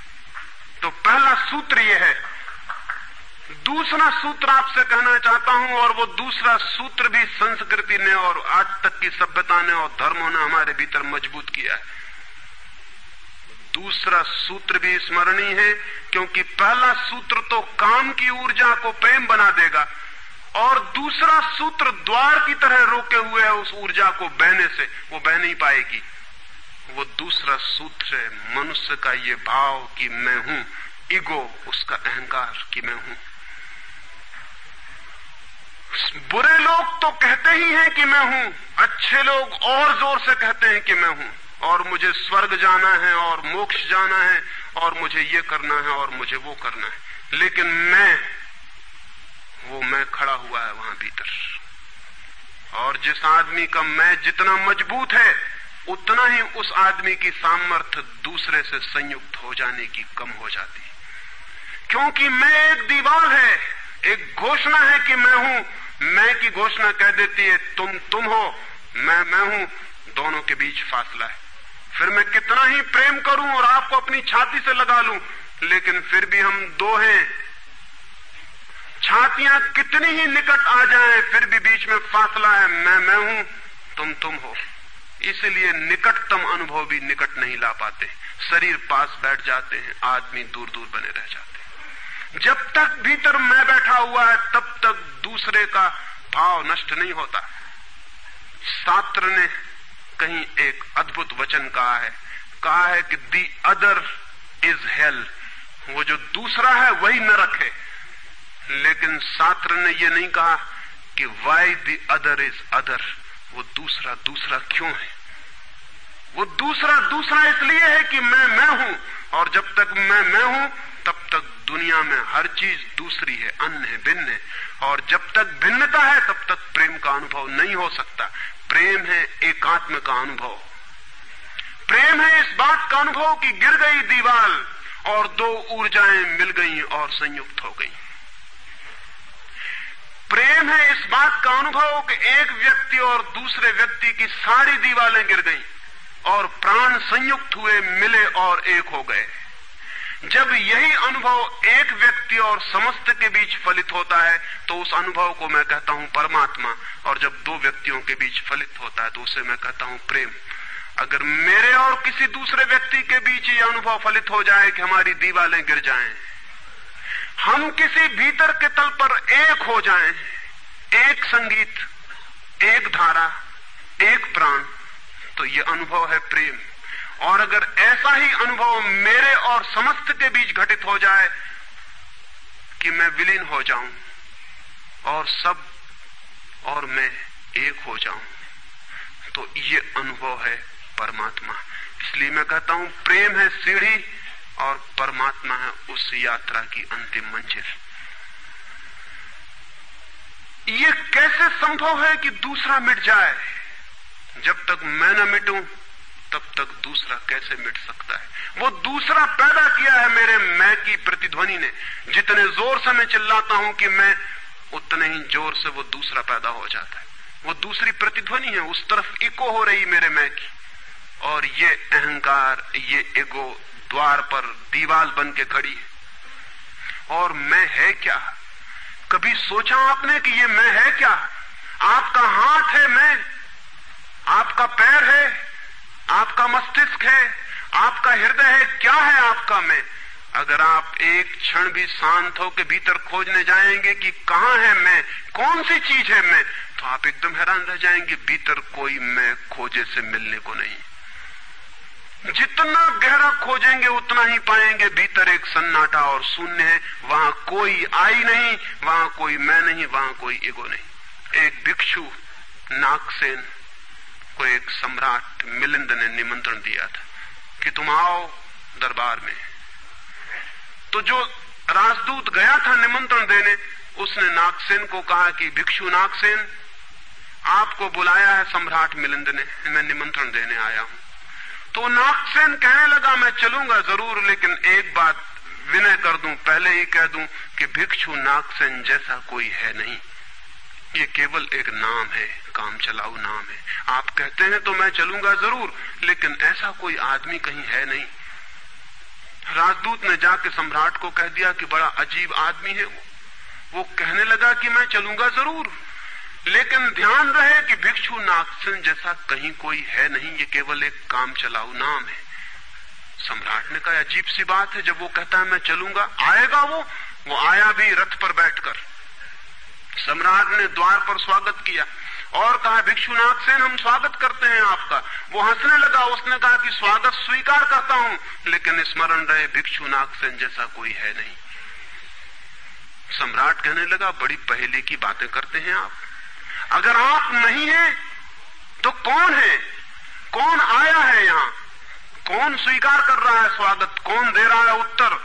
तो पहला सूत्र ये है। दूसरा सूत्र आपसे कहना चाहता हूं, और वो दूसरा सूत्र भी संस्कृति ने और आज तक की सभ्यता ने और धर्मों ने हमारे भीतर मजबूत किया है। दूसरा सूत्र भी स्मरणीय है क्योंकि पहला सूत्र तो काम की ऊर्जा को प्रेम बना देगा, और दूसरा सूत्र द्वार की तरह रोके हुए है उस ऊर्जा को बहने से, वो बह नहीं पाएगी। वो दूसरा सूत्र है मनुष्य का ये भाव कि मैं हूं, ईगो, उसका अहंकार कि मैं हूं। बुरे लोग तो कहते ही हैं कि मैं हूं, अच्छे लोग और जोर से कहते हैं कि मैं हूं, और मुझे स्वर्ग जाना है और मोक्ष जाना है और मुझे ये करना है और मुझे वो करना है। लेकिन मैं खड़ा हुआ है वहां भीतर, और जिस आदमी का मैं जितना मजबूत है, उतना ही उस आदमी की सामर्थ्य दूसरे से संयुक्त हो जाने की कम हो जाती है। क्योंकि मैं एक दीवार है, एक घोषणा है कि मैं हूं। मैं की घोषणा कह देती है तुम हो, मैं हूं, दोनों के बीच फासला है। फिर मैं कितना ही प्रेम करूं और आपको अपनी छाती से लगा लूं, लेकिन फिर भी हम दो हैं। छातियां कितनी ही निकट आ जाएं, फिर भी बीच में फासला है। मैं हूं, तुम हो। इसलिए निकटतम अनुभव भी निकट नहीं ला पाते, शरीर पास बैठ जाते हैं, आदमी दूर दूर बने रह जाते हैं। जब तक भीतर मैं बैठा हुआ है, तब तक दूसरे का भाव नष्ट नहीं होता। शास्त्र ने कहीं एक अद्भुत वचन कहा है कि दी अदर इज हेल, वो जो दूसरा है वही नरक है। लेकिन शास्त्र ने ये नहीं कहा कि why the other is other, वो दूसरा दूसरा क्यों है। वो दूसरा दूसरा इसलिए है कि मैं हूं, और जब तक मैं हूं तब तक दुनिया में हर चीज दूसरी है, अन्य है, भिन्न है। और जब तक भिन्नता है तब तक प्रेम का अनुभव नहीं हो सकता। प्रेम है एकात्म का अनुभव। प्रेम है इस बात का अनुभव कि गिर गई दीवार और दो ऊर्जाएं मिल गईं और संयुक्त हो गईं। प्रेम है इस बात का अनुभव कि एक व्यक्ति और दूसरे व्यक्ति की सारी दीवारें गिर गईं और प्राण संयुक्त हुए, मिले और एक हो गए। जब यही अनुभव एक व्यक्ति और समस्त के बीच फलित होता है तो उस अनुभव को मैं कहता हूं परमात्मा, और जब दो व्यक्तियों के बीच फलित होता है तो उसे मैं कहता हूं प्रेम। अगर मेरे और किसी दूसरे व्यक्ति के बीच ये अनुभव फलित हो जाए कि हमारी दीवारें गिर जाएं, हम किसी भीतर के तल पर एक हो जाएं, एक संगीत, एक धारा, एक प्राण, तो ये अनुभव है प्रेम। और अगर ऐसा ही अनुभव मेरे और समस्त के बीच घटित हो जाए कि मैं विलीन हो जाऊं और सब और मैं एक हो जाऊं, तो ये अनुभव है परमात्मा। इसलिए मैं कहता हूं प्रेम है सीढ़ी और परमात्मा है उस यात्रा की अंतिम मंजिल। ये कैसे संभव है कि दूसरा मिट जाए? जब तक मैं न मिटूं तब तक दूसरा कैसे मिट सकता है? वो दूसरा पैदा किया है मेरे मैं की प्रतिध्वनि ने। जितने जोर से मैं चिल्लाता हूं कि मैं, उतने ही जोर से वो दूसरा पैदा हो जाता है। वो दूसरी प्रतिध्वनि है, उस तरफ इको हो रही मेरे मैं की। और ये अहंकार, ये ईगो द्वार पर दीवार बन के खड़ी है। और मैं है क्या? कभी सोचा आपने कि ये मैं है क्या? आपका हाथ है मैं, आपका पैर है, आपका मस्तिष्क है, आपका हृदय है, क्या है आपका मैं? अगर आप एक क्षण भी शांत होकर भीतर खोजने जाएंगे कि कहां है मैं, कौन सी चीज है मैं, तो आप एकदम हैरान रह जाएंगे। भीतर कोई मैं खोजे से मिलने को नहीं। जितना गहरा खोजेंगे उतना ही पाएंगे भीतर एक सन्नाटा और शून्य है। वहां कोई आई नहीं, वहां कोई मैं नहीं, वहां कोई ईगो नहीं। एक भिक्षु नागसेन को एक सम्राट मिलिंद ने निमंत्रण दिया था कि तुम आओ दरबार में। तो जो राजदूत गया था निमंत्रण देने, उसने नागसेन को कहा कि भिक्षु नागसेन, आपको बुलाया है सम्राट मिलिंद ने, मैं निमंत्रण देने आया हूं। तो नागसेन कहने लगा मैं चलूंगा जरूर, लेकिन एक बात विनय कर दूं, पहले ही कह दूं कि भिक्षु नागसेन जैसा कोई है नहीं। ये केवल एक नाम है, काम चलाऊ नाम है। आप कहते हैं तो मैं चलूंगा जरूर, लेकिन ऐसा कोई आदमी कहीं है नहीं। राजदूत ने जाके सम्राट को कह दिया कि बड़ा अजीब आदमी है वो कहने लगा कि मैं चलूंगा जरूर, लेकिन ध्यान रहे कि भिक्षु नागसेन जैसा कहीं कोई है नहीं। ये केवल एक काम चलाऊ नाम है। सम्राट ने कहा अजीब सी बात है, जब वो कहता है मैं चलूंगा, आएगा वो आया भी रथ पर बैठकर। सम्राट ने द्वार पर स्वागत किया और कहा भिक्षु नागसेन हम स्वागत करते हैं आपका। वो हंसने लगा, उसने कहा कि स्वागत स्वीकार करता हूं, लेकिन स्मरण रहे भिक्षु नागसेन जैसा कोई है नहीं। सम्राट कहने लगा बड़ी पहेली की बातें करते हैं आप, अगर आप नहीं हैं तो कौन है? कौन आया है यहां? कौन स्वीकार कर रहा है स्वागत? कौन दे रहा है उत्तर?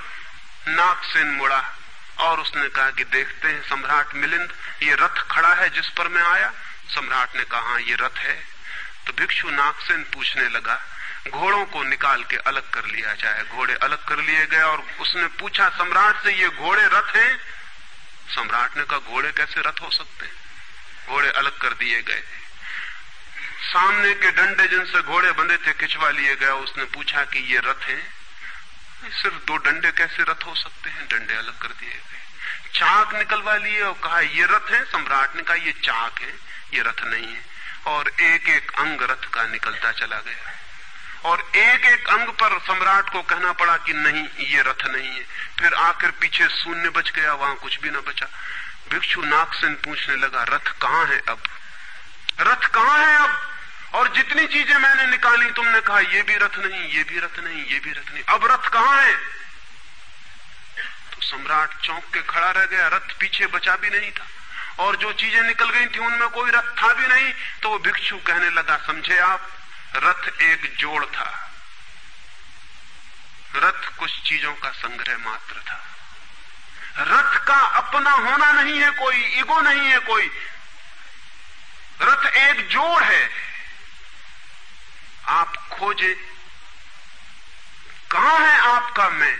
नागसेन मुड़ा और उसने कहा कि देखते हैं सम्राट मिलिंद, ये रथ खड़ा है जिस पर मैं आया। सम्राट ने कहा ये रथ है। तो भिक्षु नागसेन पूछने लगा, घोड़ों को निकाल के अलग कर लिया जाए। घोड़े अलग कर लिए गए और उसने पूछा सम्राट से ये घोड़े रथ हैं? सम्राट ने कहा घोड़े कैसे रथ हो सकते हैं? घोड़े अलग कर दिए गए। सामने के डंडे जिनसे घोड़े बंधे थे खिंचवा लिए गए। उसने पूछा कि ये रथ हैं? सिर्फ दो डंडे कैसे रथ हो सकते हैं? डंडे अलग कर दिए गए। चाक निकलवा लिए और कहा ये रथ है? सम्राट ने कहा ये चाक है, ये रथ नहीं है। और एक एक अंग रथ का निकलता चला गया और एक एक अंग पर सम्राट को कहना पड़ा कि नहीं ये रथ नहीं है। फिर आकर पीछे शून्य बच गया, वहां कुछ भी न बचा। भिक्षु नागसेन पूछने लगा रथ कहाँ है अब? रथ कहाँ है अब? और जितनी चीजें मैंने निकाली तुमने कहा ये भी रथ नहीं, ये भी रथ नहीं, ये भी रथ नहीं, अब रथ कहां है? तो सम्राट चौंक के खड़ा रह गया। रथ पीछे बचा भी नहीं था और जो चीजें निकल गई थी उनमें कोई रथ था भी नहीं। तो वो भिक्षु कहने लगा समझे आप, रथ एक जोड़ था, रथ कुछ चीजों का संग्रह मात्र था। रथ का अपना होना नहीं है कोई, ईगो नहीं है कोई, रथ एक जोड़ है। आप खोजे कहां है आपका मैं,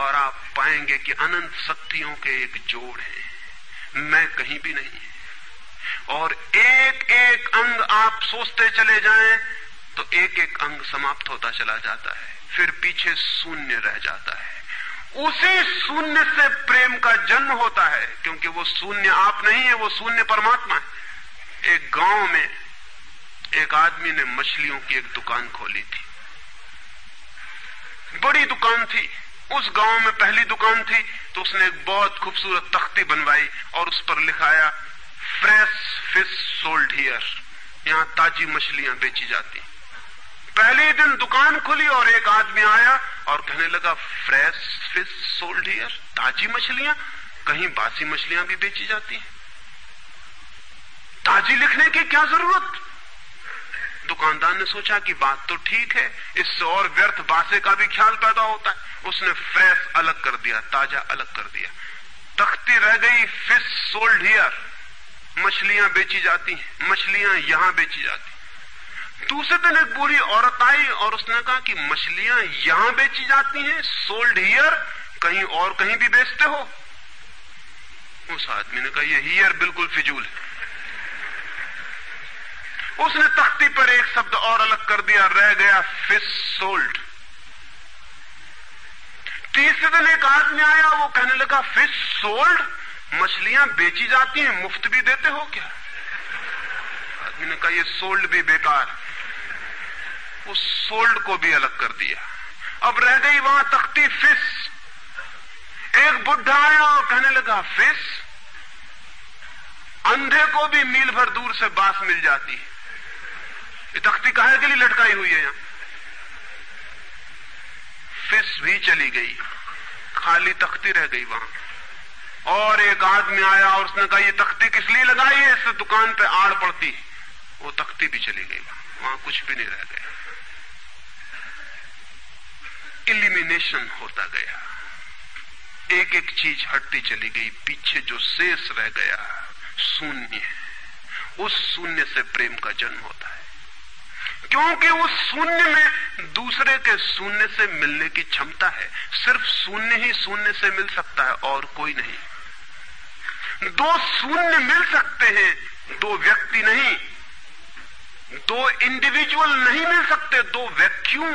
और आप पाएंगे कि अनंत शक्तियों के एक जोड़ है, मैं कहीं भी नहीं है। और एक एक अंग आप सोचते चले जाएं तो एक एक अंग समाप्त होता चला जाता है। फिर पीछे शून्य रह जाता है। उसी शून्य से प्रेम का जन्म होता है, क्योंकि वो शून्य आप नहीं है, वो शून्य परमात्मा है। एक गांव में एक आदमी ने मछलियों की एक दुकान खोली थी, बड़ी दुकान थी। उस गांव में पहली दुकान थी, तो उसने एक बहुत खूबसूरत तख्ती बनवाई और उस पर लिखाया फ्रेश फिश सोल्ड हियर, यहाँ ताजी मछलियां बेची जाती। पहले दिन दुकान खुली और एक आदमी आया और कहने लगा फ्रेश फिश सोल्ड हियर, ताजी मछलियां, कहीं बासी मछलियां भी बेची जाती हैं, ताजी लिखने की क्या जरूरत। दुकानदार ने सोचा कि बात तो ठीक है, इससे और व्यर्थ बासे का भी ख्याल पैदा होता है। उसने फ्रेश अलग कर दिया, ताजा अलग कर दिया, तख्ती रह गई फिश सोल्ड हियर, मछलियां बेची जाती हैं, मछलियां यहां बेची जाती। दूसरे दिन एक बूढ़ी औरत आई और उसने कहा कि मछलियां यहां बेची जाती हैं, सोल्ड हियर, कहीं और कहीं भी बेचते हो। उस आदमी ने कहा ये हियर बिल्कुल फिजूल है। उसने तख्ती पर एक शब्द और अलग कर दिया, रह गया फिश सोल्ड। तीसरे दिन एक आदमी आया, वो कहने लगा फिश सोल्ड, मछलियां बेची जाती हैं, मुफ्त भी देते हो क्या। आदमी ने कहा ये सोल्ड भी बेकार, उस सोल्ड को भी अलग कर दिया। अब रह गई वहां तख्ती फिश। एक बुढ़ा आया और कहने लगा फिश, अंधे को भी मील भर दूर से बांस मिल जाती है, ये तख्ती काहे के लिए लटकाई हुई है यहां। फिश भी चली गई, खाली तख्ती रह गई वहां। और एक आदमी आया और उसने कहा ये तख्ती किस लिए लगाई है, इससे दुकान पे आड़ पड़ती। वो तख्ती भी चली गई, वहां कुछ भी नहीं रह गया। इलिमिनेशन होता गया, एक एक चीज हटती चली गई, पीछे जो शेष रह गया शून्य, उस शून्य से प्रेम का जन्म होता है। क्योंकि उस शून्य में दूसरे के शून्य से मिलने की क्षमता है, सिर्फ शून्य ही शून्य से मिल सकता है और कोई नहीं। दो शून्य मिल सकते हैं, दो व्यक्ति नहीं, दो इंडिविजुअल नहीं मिल सकते, दो वैक्यूम,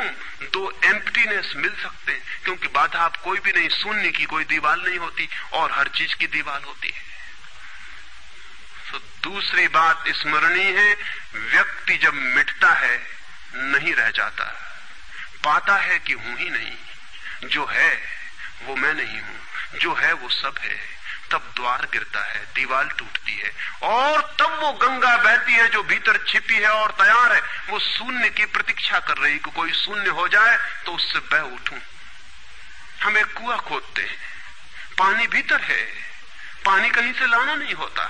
दो एम्प्टीनेस मिल सकते हैं। क्योंकि बाधा आप कोई भी नहीं, शून्य की कोई दीवार नहीं होती और हर चीज की दीवार होती है। तो दूसरी बात स्मरणीय है, व्यक्ति जब मिटता है नहीं रह जाता, पाता है कि हूं ही नहीं, जो है वो मैं नहीं हूं, जो है वो सब है, तब द्वार गिरता है, दीवार टूटती है, और तब वो गंगा बहती है जो भीतर छिपी है और तैयार है। वो शून्य की प्रतीक्षा कर रही कि कोई शून्य हो जाए तो उससे बह उठूं। हम एक कुआं खोदते हैं, पानी भीतर है, पानी कहीं से लाना नहीं होता,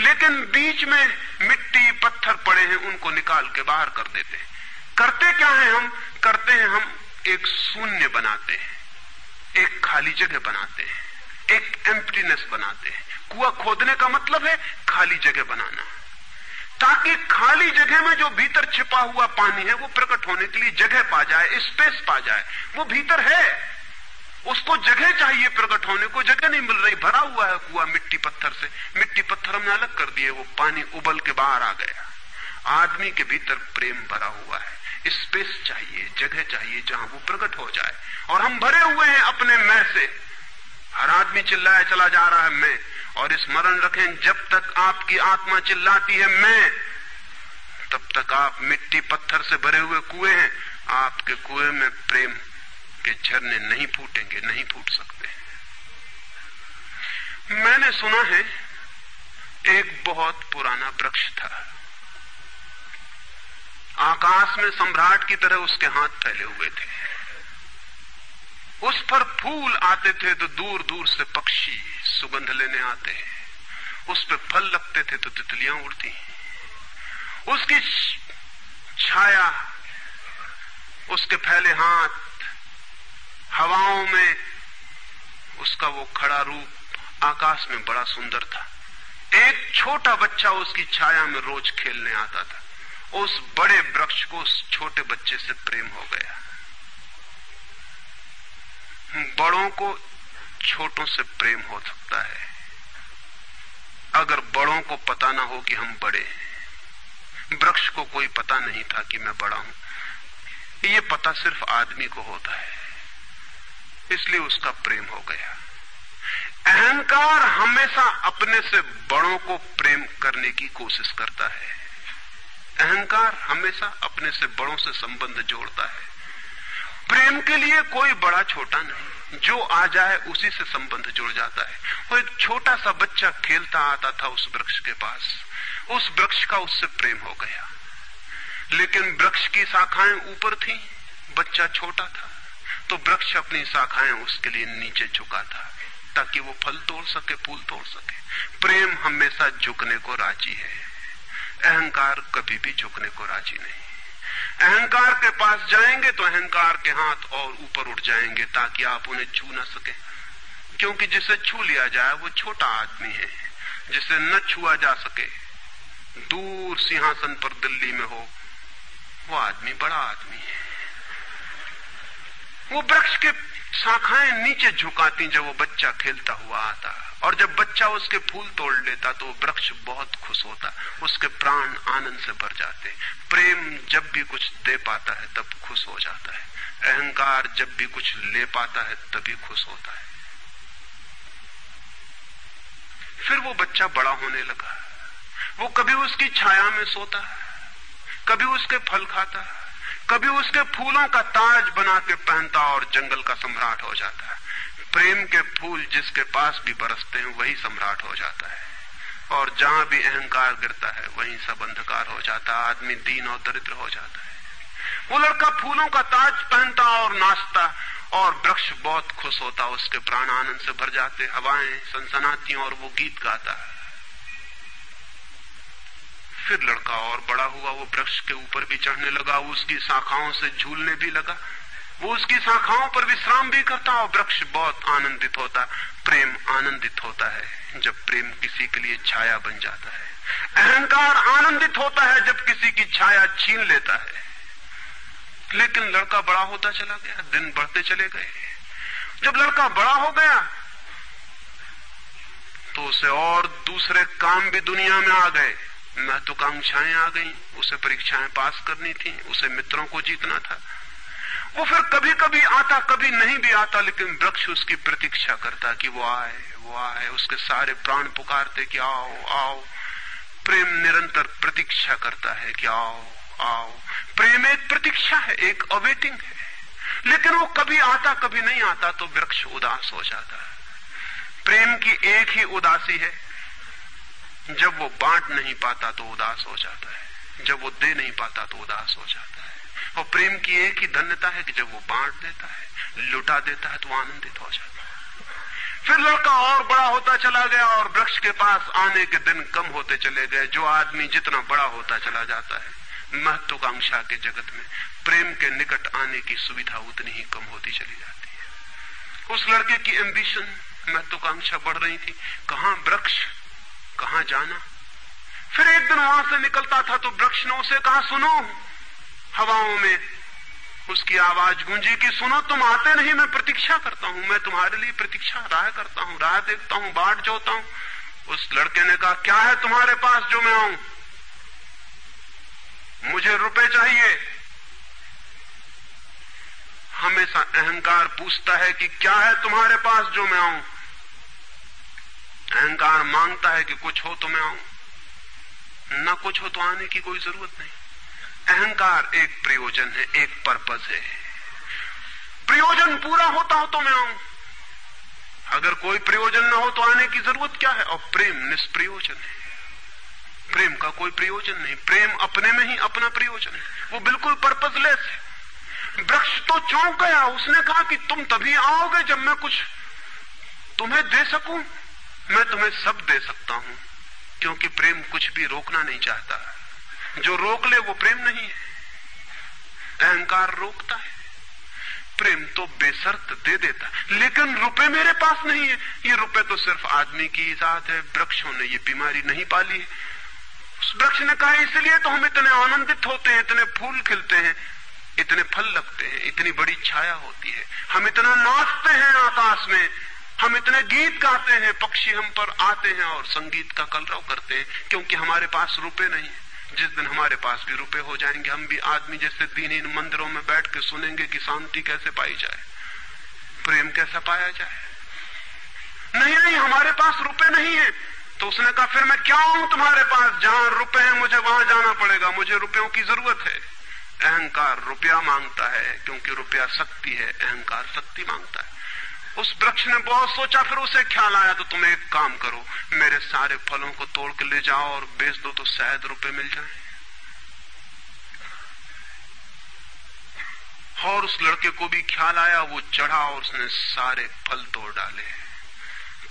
लेकिन बीच में मिट्टी पत्थर पड़े हैं, उनको निकाल के बाहर कर देते हैं। करते क्या है हम, करते हैं हम एक शून्य बनाते हैं, एक खाली जगह बनाते हैं, एक एम्प्टीनेस बनाते हैं। कुआं खोदने का मतलब है खाली जगह बनाना, ताकि खाली जगह में जो भीतर छिपा हुआ पानी है वो प्रकट होने के लिए जगह पा जाए, स्पेस पा जाए। वो भीतर है, उसको जगह चाहिए प्रकट होने को, जगह नहीं मिल रही, भरा हुआ है कुआं मिट्टी पत्थर से। मिट्टी पत्थर हमने अलग कर दिए, वो पानी उबल के बाहर आ गया। आदमी के भीतर प्रेम भरा हुआ है, स्पेस चाहिए, जगह चाहिए जहां वो प्रकट हो जाए, और हम भरे हुए हैं अपने मैं से। हर आदमी चिल्लाया चला जा रहा है मैं, और स्मरण रखें जब तक आपकी आत्मा चिल्लाती है मैं, तब तक आप मिट्टी पत्थर से भरे हुए कुएं हैं। आपके कुएं में प्रेम के झरने नहीं फूटेंगे, नहीं फूट सकते। मैंने सुना है एक बहुत पुराना वृक्ष था, आकाश में सम्राट की तरह उसके हाथ फैले हुए थे, उस पर फूल आते थे तो दूर दूर से पक्षी सुगंध लेने आते हैं, उस पर फल लगते थे तो तितलियां उड़ती, उसकी छाया, उसके फैले हाथ, हवाओं में उसका वो खड़ा रूप आकाश में बड़ा सुंदर था। एक छोटा बच्चा उसकी छाया में रोज खेलने आता था। उस बड़े वृक्ष को उस छोटे बच्चे से प्रेम हो गया। बड़ों को छोटों से प्रेम हो सकता है, अगर बड़ों को पता ना हो कि हम बड़े हैं। वृक्ष को कोई पता नहीं था कि मैं बड़ा हूं, ये पता सिर्फ आदमी को होता है, इसलिए उसका प्रेम हो गया। अहंकार हमेशा अपने से बड़ों को प्रेम करने की कोशिश करता है। अहंकार हमेशा अपने से बड़ों से संबंध जोड़ता है। प्रेम के लिए कोई बड़ा छोटा नहीं, जो आ जाए उसी से संबंध जुड़ जाता है। वो एक छोटा सा बच्चा खेलता आता था उस वृक्ष के पास, उस वृक्ष का उससे प्रेम हो गया। लेकिन वृक्ष की शाखाएं ऊपर थी, बच्चा छोटा था, तो वृक्ष अपनी शाखाएं उसके लिए नीचे झुका था ताकि वो फल तोड़ सके, फूल तोड़ सके। प्रेम हमेशा झुकने को राजी है, अहंकार कभी भी झुकने को राजी नहीं। अहंकार के पास जाएंगे तो अहंकार के हाथ और ऊपर उठ जाएंगे ताकि आप उन्हें छू ना सके, क्योंकि जिसे छू लिया जाए वो छोटा आदमी है। जिसे न छुआ जा सके, दूर सिंहासन पर दिल्ली में हो, वो आदमी बड़ा आदमी है। वो वृक्ष के शाखाएं नीचे झुकाती जब वो बच्चा खेलता हुआ आता, और जब बच्चा उसके फूल तोड़ लेता तो वृक्ष बहुत खुश होता, उसके प्राण आनंद से भर जाते। प्रेम जब भी कुछ दे पाता है तब खुश हो जाता है, अहंकार जब भी कुछ ले पाता है तभी खुश होता है। फिर वो बच्चा बड़ा होने लगा, वो कभी उसकी छाया में सोता, कभी उसके फल खाता, कभी उसके फूलों का ताज बना के पहनता और जंगल का सम्राट हो जाता है। प्रेम के फूल जिसके पास भी बरसते हैं वही सम्राट हो जाता है, और जहां भी अहंकार गिरता है वहीं सब अंधकार हो जाता है, आदमी दीन और दरिद्र हो जाता है। वो लड़का फूलों का ताज पहनता और नाचता और वृक्ष बहुत खुश होता, उसके प्राण आनंद से भर जाते, हवाएं सनसनाती और वो गीत गाता। फिर लड़का और बड़ा हुआ, वो वृक्ष के ऊपर भी चढ़ने लगा, उसकी शाखाओं से झूलने भी लगा, वो उसकी शाखाओं पर विश्राम भी करता और वृक्ष बहुत आनंदित होता। प्रेम आनंदित होता है जब प्रेम किसी के लिए छाया बन जाता है। अहंकार आनंदित होता है जब किसी की छाया छीन लेता है। लेकिन लड़का बड़ा होता चला गया, दिन बढ़ते चले गए। जब लड़का बड़ा हो गया तो उसे और दूसरे काम भी दुनिया में आ गए, महत्वाकांक्षाएं आ गई, उसे परीक्षाएं पास करनी थी, उसे मित्रों को जीतना था। वो फिर कभी कभी आता, कभी नहीं भी आता, लेकिन वृक्ष उसकी प्रतीक्षा करता कि वो आए, वो आए। उसके सारे प्राण पुकारते कि आओ आओ। प्रेम निरंतर प्रतीक्षा करता है कि आओ आओ। प्रेम एक प्रतीक्षा है, एक अवेटिंग है, लेकिन वो कभी आता कभी नहीं आता तो वृक्ष उदास हो जाता है। प्रेम की एक ही उदासी है, जब वो बांट नहीं पाता तो उदास हो जाता है, जब वो दे नहीं पाता तो उदास हो जाता है। और प्रेम की एक ही धन्यता है कि जब वो बांट देता है, लुटा देता है, तो आनंदित हो जाता है। फिर लड़का और बड़ा होता चला गया और वृक्ष के पास आने के दिन कम होते चले गए। जो आदमी जितना बड़ा होता चला जाता है महत्वाकांक्षा के जगत में, प्रेम के निकट आने की सुविधा उतनी ही कम होती चली जाती है। उस लड़के की एम्बिशन, महत्वाकांक्षा बढ़ रही थी, कहां वृक्ष, कहां जाना। फिर एक दिन वहां से निकलता था तो वृक्ष ने उसे कहा, सुनो, हवाओं में उसकी आवाज गूंजी कि सुनो, तुम आते नहीं, मैं प्रतीक्षा करता हूं, मैं तुम्हारे लिए प्रतीक्षा राह करता हूं, राह देखता हूं, बाट जोता हूं। उस लड़के ने कहा, क्या है तुम्हारे पास जो मैं आऊं? मुझे रुपए चाहिए। हमेशा अहंकार पूछता है कि क्या है तुम्हारे पास जो मैं आऊं। अहंकार मांगता है कि कुछ हो तो मैं आऊं, ना कुछ हो तो आने की कोई जरूरत नहीं। अहंकार एक प्रयोजन है, एक पर्पस है। प्रयोजन पूरा होता हो तो मैं आऊं, अगर कोई प्रयोजन ना हो तो आने की जरूरत क्या है। और प्रेम निष्प्रयोजन है, प्रेम का कोई प्रयोजन नहीं, प्रेम अपने में ही अपना प्रयोजन है, वो बिल्कुल पर्पसलेस है। वृक्ष तो चौंक गया, उसने कहा कि तुम तभी आओगे जब मैं कुछ तुम्हें दे सकूं। मैं तुम्हें सब दे सकता हूं, क्योंकि प्रेम कुछ भी रोकना नहीं चाहता। जो रोक ले वो प्रेम नहीं है, अहंकार रोकता है। प्रेम तो बेशर्त दे देता, लेकिन रुपए मेरे पास नहीं है। ये रुपए तो सिर्फ आदमी की इजाद है, वृक्षों ने ये बीमारी नहीं पाली है। उस वृक्ष ने कहा, इसलिए तो हम इतने आनंदित होते हैं, इतने फूल खिलते हैं, इतने फल लगते हैं, इतनी बड़ी छाया होती है, हम इतना नाचते हैं आकाश में, हम इतने गीत गाते हैं, पक्षी हम पर आते हैं और संगीत का कलरव करते हैं, क्योंकि हमारे पास रुपए नहीं है। जिस दिन हमारे पास भी रुपए हो जाएंगे हम भी आदमी जैसे दीन मंदिरों में बैठ के सुनेंगे कि शांति कैसे पाई जाए, प्रेम कैसा पाया जाए। नहीं नहीं हमारे पास रुपए नहीं है। तो उसने कहा फिर मैं क्या हूं तुम्हारे पास, जहां रुपए हैं मुझे वहां जाना पड़ेगा, मुझे रुपयों की जरूरत है। अहंकार रुपया मांगता है क्योंकि रुपया शक्ति है, अहंकार शक्ति मांगता है। उस वृक्ष ने बहुत सोचा, फिर उसे ख्याल आया तो तुम एक काम करो, मेरे सारे फलों को तोड़ के ले जाओ और बेच दो तो शायद रुपए मिल जाए। और उस लड़के को भी ख्याल आया, वो चढ़ा और उसने सारे फल तोड़ डाले,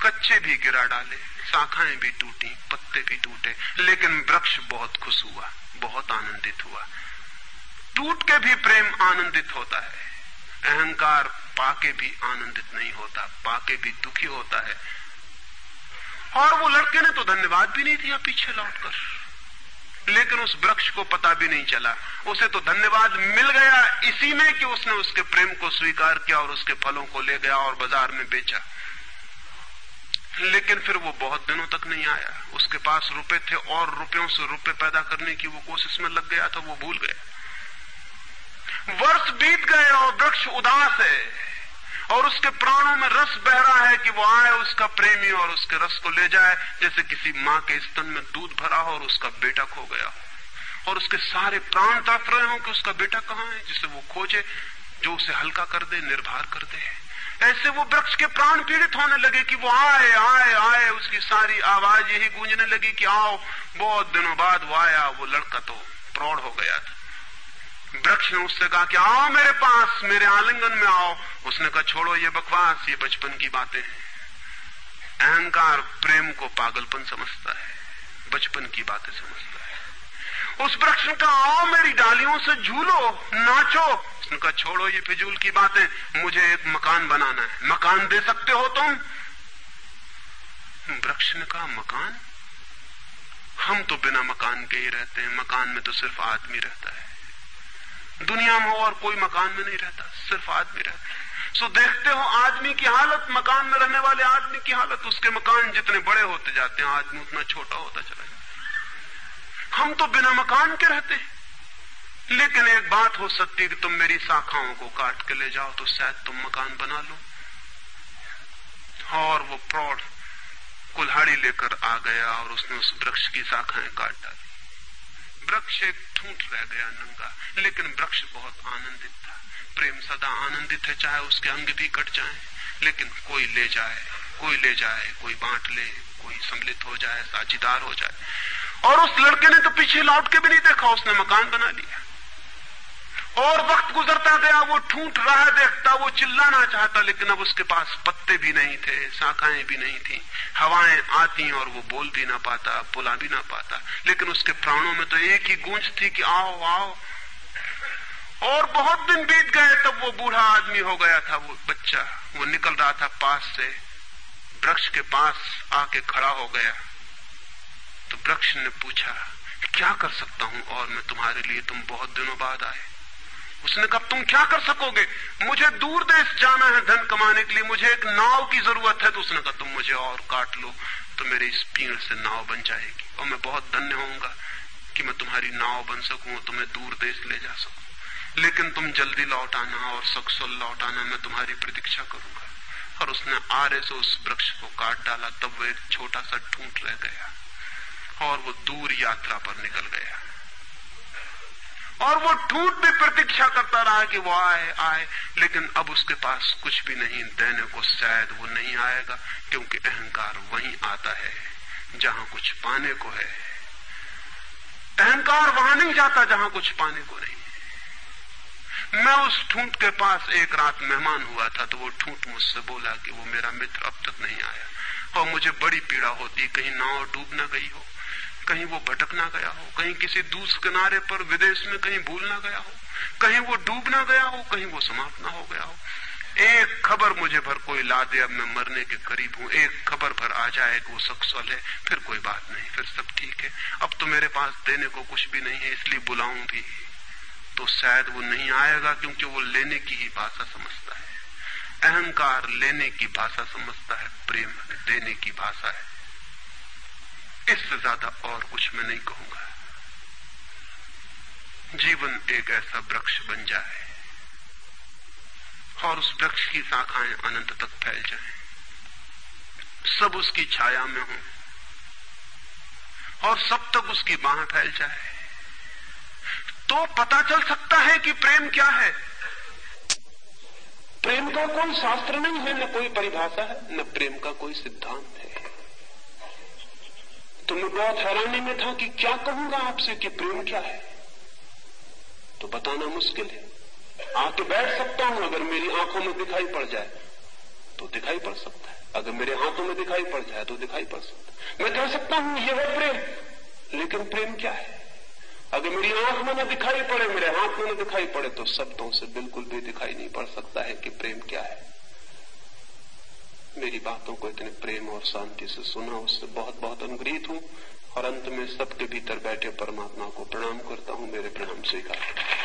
कच्चे भी गिरा डाले, शाखाएं भी टूटी, पत्ते भी टूटे, लेकिन वृक्ष बहुत खुश हुआ, बहुत आनंदित हुआ। टूट के भी प्रेम आनंदित होता है, अहंकार पाके भी आनंदित नहीं होता, पाके भी दुखी होता है। और वो लड़के ने तो धन्यवाद भी नहीं दिया पीछे लौटकर, लेकिन उस वृक्ष को पता भी नहीं चला, उसे तो धन्यवाद मिल गया इसी में कि उसने उसके प्रेम को स्वीकार किया और उसके फलों को ले गया और बाजार में बेचा। लेकिन फिर वो बहुत दिनों तक नहीं आया, उसके पास रुपए थे और रुपयों से रुपए पैदा करने की वो कोशिश में लग गया था, वो भूल गया। वर्ष बीत गए और वृक्ष उदास है और उसके प्राणों में रस बह रहा है कि वो आए उसका प्रेमी और उसके रस को ले जाए, जैसे किसी मां के स्तन में दूध भरा हो और उसका बेटा खो गया और उसके सारे प्राण तड़प रहे हो कि उसका बेटा कहां है जिसे वो खोजे, जो उसे हल्का कर दे, निर्भर कर दे। ऐसे वो वृक्ष के प्राण पीड़ित होने लगे कि वो आए आए आए, उसकी सारी आवाज यही गूंजने लगी कि आओ। बहुत दिनों बाद वो आया, वो लड़का तो प्रौढ़ हो गया था। वृक्ष ने उससे कहा कि आओ मेरे पास, मेरे आलिंगन में आओ। उसने कहा छोड़ो ये बकवास, ये बचपन की बातें हैं। अहंकार प्रेम को पागलपन समझता है, बचपन की बातें समझता है। उस वृक्ष ने कहा आओ मेरी डालियों से झूलो, नाचो। उसने कहा छोड़ो ये फिजूल की बातें, मुझे एक मकान बनाना है, मकान दे सकते हो तुम? वृक्ष ने कहा मकान, हम तो बिना मकान के ही रहते हैं, मकान में तो सिर्फ आदमी रहता है, दुनिया में और कोई मकान में नहीं रहता, सिर्फ आदमी रहता। सो देखते हो आदमी की हालत, मकान में रहने वाले आदमी की हालत, उसके मकान जितने बड़े होते जाते हैं आदमी उतना छोटा होता चला जाता। हम तो बिना मकान के रहते हैं, लेकिन एक बात हो सकती है कि तुम मेरी शाखाओं को काट के ले जाओ तो शायद तुम मकान बना लो। और वो प्रौढ़ कुल्हाड़ी लेकर आ गया और उसने उस वृक्ष की शाखाएं काट डाली। वृक्ष एक ठूंठ रह गया नंगा, लेकिन वृक्ष बहुत आनंदित था। प्रेम सदा आनंदित है, चाहे उसके अंग भी कट जाएं, लेकिन कोई ले जाए, कोई ले जाए, कोई बांट ले, कोई सम्मिलित हो जाए, साझेदार हो जाए। और उस लड़के ने तो पीछे लौट के भी नहीं देखा, उसने मकान बना लिया। और वक्त गुजरता गया, वो ठूंठ रहा देखता, वो चिल्लाना चाहता, लेकिन अब उसके पास पत्ते भी नहीं थे, शाखाएं भी नहीं थी, हवाएं आती और वो बोल भी ना पाता, बुला भी ना पाता, लेकिन उसके प्राणों में तो एक ही गूंज थी कि आओ आओ। और बहुत दिन बीत गए, तब वो बूढ़ा आदमी हो गया था, वो बच्चा, वो निकल रहा था पास से, वृक्ष के पास आके खड़ा हो गया। तो वृक्ष ने पूछा क्या कर सकता हूं और मैं तुम्हारे लिए, तुम बहुत दिनों बाद आए। उसने कहा तुम क्या कर सकोगे, मुझे दूर देश जाना है धन कमाने के लिए, मुझे एक नाव की जरूरत है। तो उसने कहा तुम मुझे और काट लो तो मेरे इस पेड़ से नाव बन जाएगी और मैं बहुत धन्य होऊंगा कि मैं तुम्हारी नाव बन सकूं और तुम्हें दूर देश ले जा सकूं, लेकिन तुम जल्दी लौट आना और सकुशल लौट आना, मैं तुम्हारी प्रतीक्षा करूंगा। और उसने आरे से उस वृक्ष को काट डाला, तब वो एक छोटा सा ठूंठ रह गया और वो दूर यात्रा पर निकल गया। और वो टूट भी प्रतीक्षा करता रहा कि वो आए आए, लेकिन अब उसके पास कुछ भी नहीं देने को, शायद वो नहीं आएगा, क्योंकि अहंकार वहीं आता है जहां कुछ पाने को है। अहंकार वहां नहीं जाता जहां कुछ पाने को नहीं। मैं उस ठूंठ के पास एक रात मेहमान हुआ था, तो वो ठूंठ मुझसे बोला कि वो मेरा मित्र अब तक नहीं आया और मुझे बड़ी पीड़ा होती, कहीं नाव डूब ना गई हो, कहीं वो भटक ना गया हो, कहीं किसी दूसरे किनारे पर विदेश में कहीं भूल ना गया हो, कहीं वो डूब ना गया हो, कहीं वो समाप्त ना हो गया हो। एक खबर मुझे भर कोई ला दे, अब मैं मरने के करीब हूं, एक खबर भर आ जाए कि वो सकुशल है, फिर कोई बात नहीं, फिर सब ठीक है। अब तो मेरे पास देने को कुछ भी नहीं है, इसलिए बुलाऊं भी तो शायद वो नहीं आएगा, क्योंकि वो लेने की ही भाषा समझता है। अहंकार लेने की भाषा समझता है, प्रेम देने की भाषा है। इससे ज्यादा और कुछ मैं नहीं कहूंगा। जीवन एक ऐसा वृक्ष बन जाए और उस वृक्ष की शाखाएं अनंत तक फैल जाएं, सब उसकी छाया में हो और सब तक उसकी बाह फैल जाए, तो पता चल सकता है कि प्रेम क्या है। प्रेम का कोई शास्त्र नहीं है, न कोई परिभाषा है, न प्रेम का कोई सिद्धांत है। तो मैं बहुत हैरानी में था कि क्या कहूंगा आपसे कि प्रेम क्या है, तो बताना मुश्किल है। आके बैठ सकता हूं, अगर मेरी आंखों में दिखाई पड़ जाए तो दिखाई पड़ सकता है, अगर मेरे हाथों में दिखाई पड़ जाए तो दिखाई पड़ सकता है। मैं कह सकता हूं यह है प्रेम, लेकिन प्रेम क्या है अगर मेरी आंख में न दिखाई पड़े, मेरे हाथ में न दिखाई पड़े, तो शब्दों से बिल्कुल भी दिखाई नहीं पड़ सकता है कि प्रेम क्या है। मेरी बातों को इतने प्रेम और शांति से सुना, उससे बहुत बहुत अनुग्रहित हूं और अंत में सबके भीतर बैठे परमात्मा को प्रणाम करता हूं। मेरे प्रणाम स्वीकार।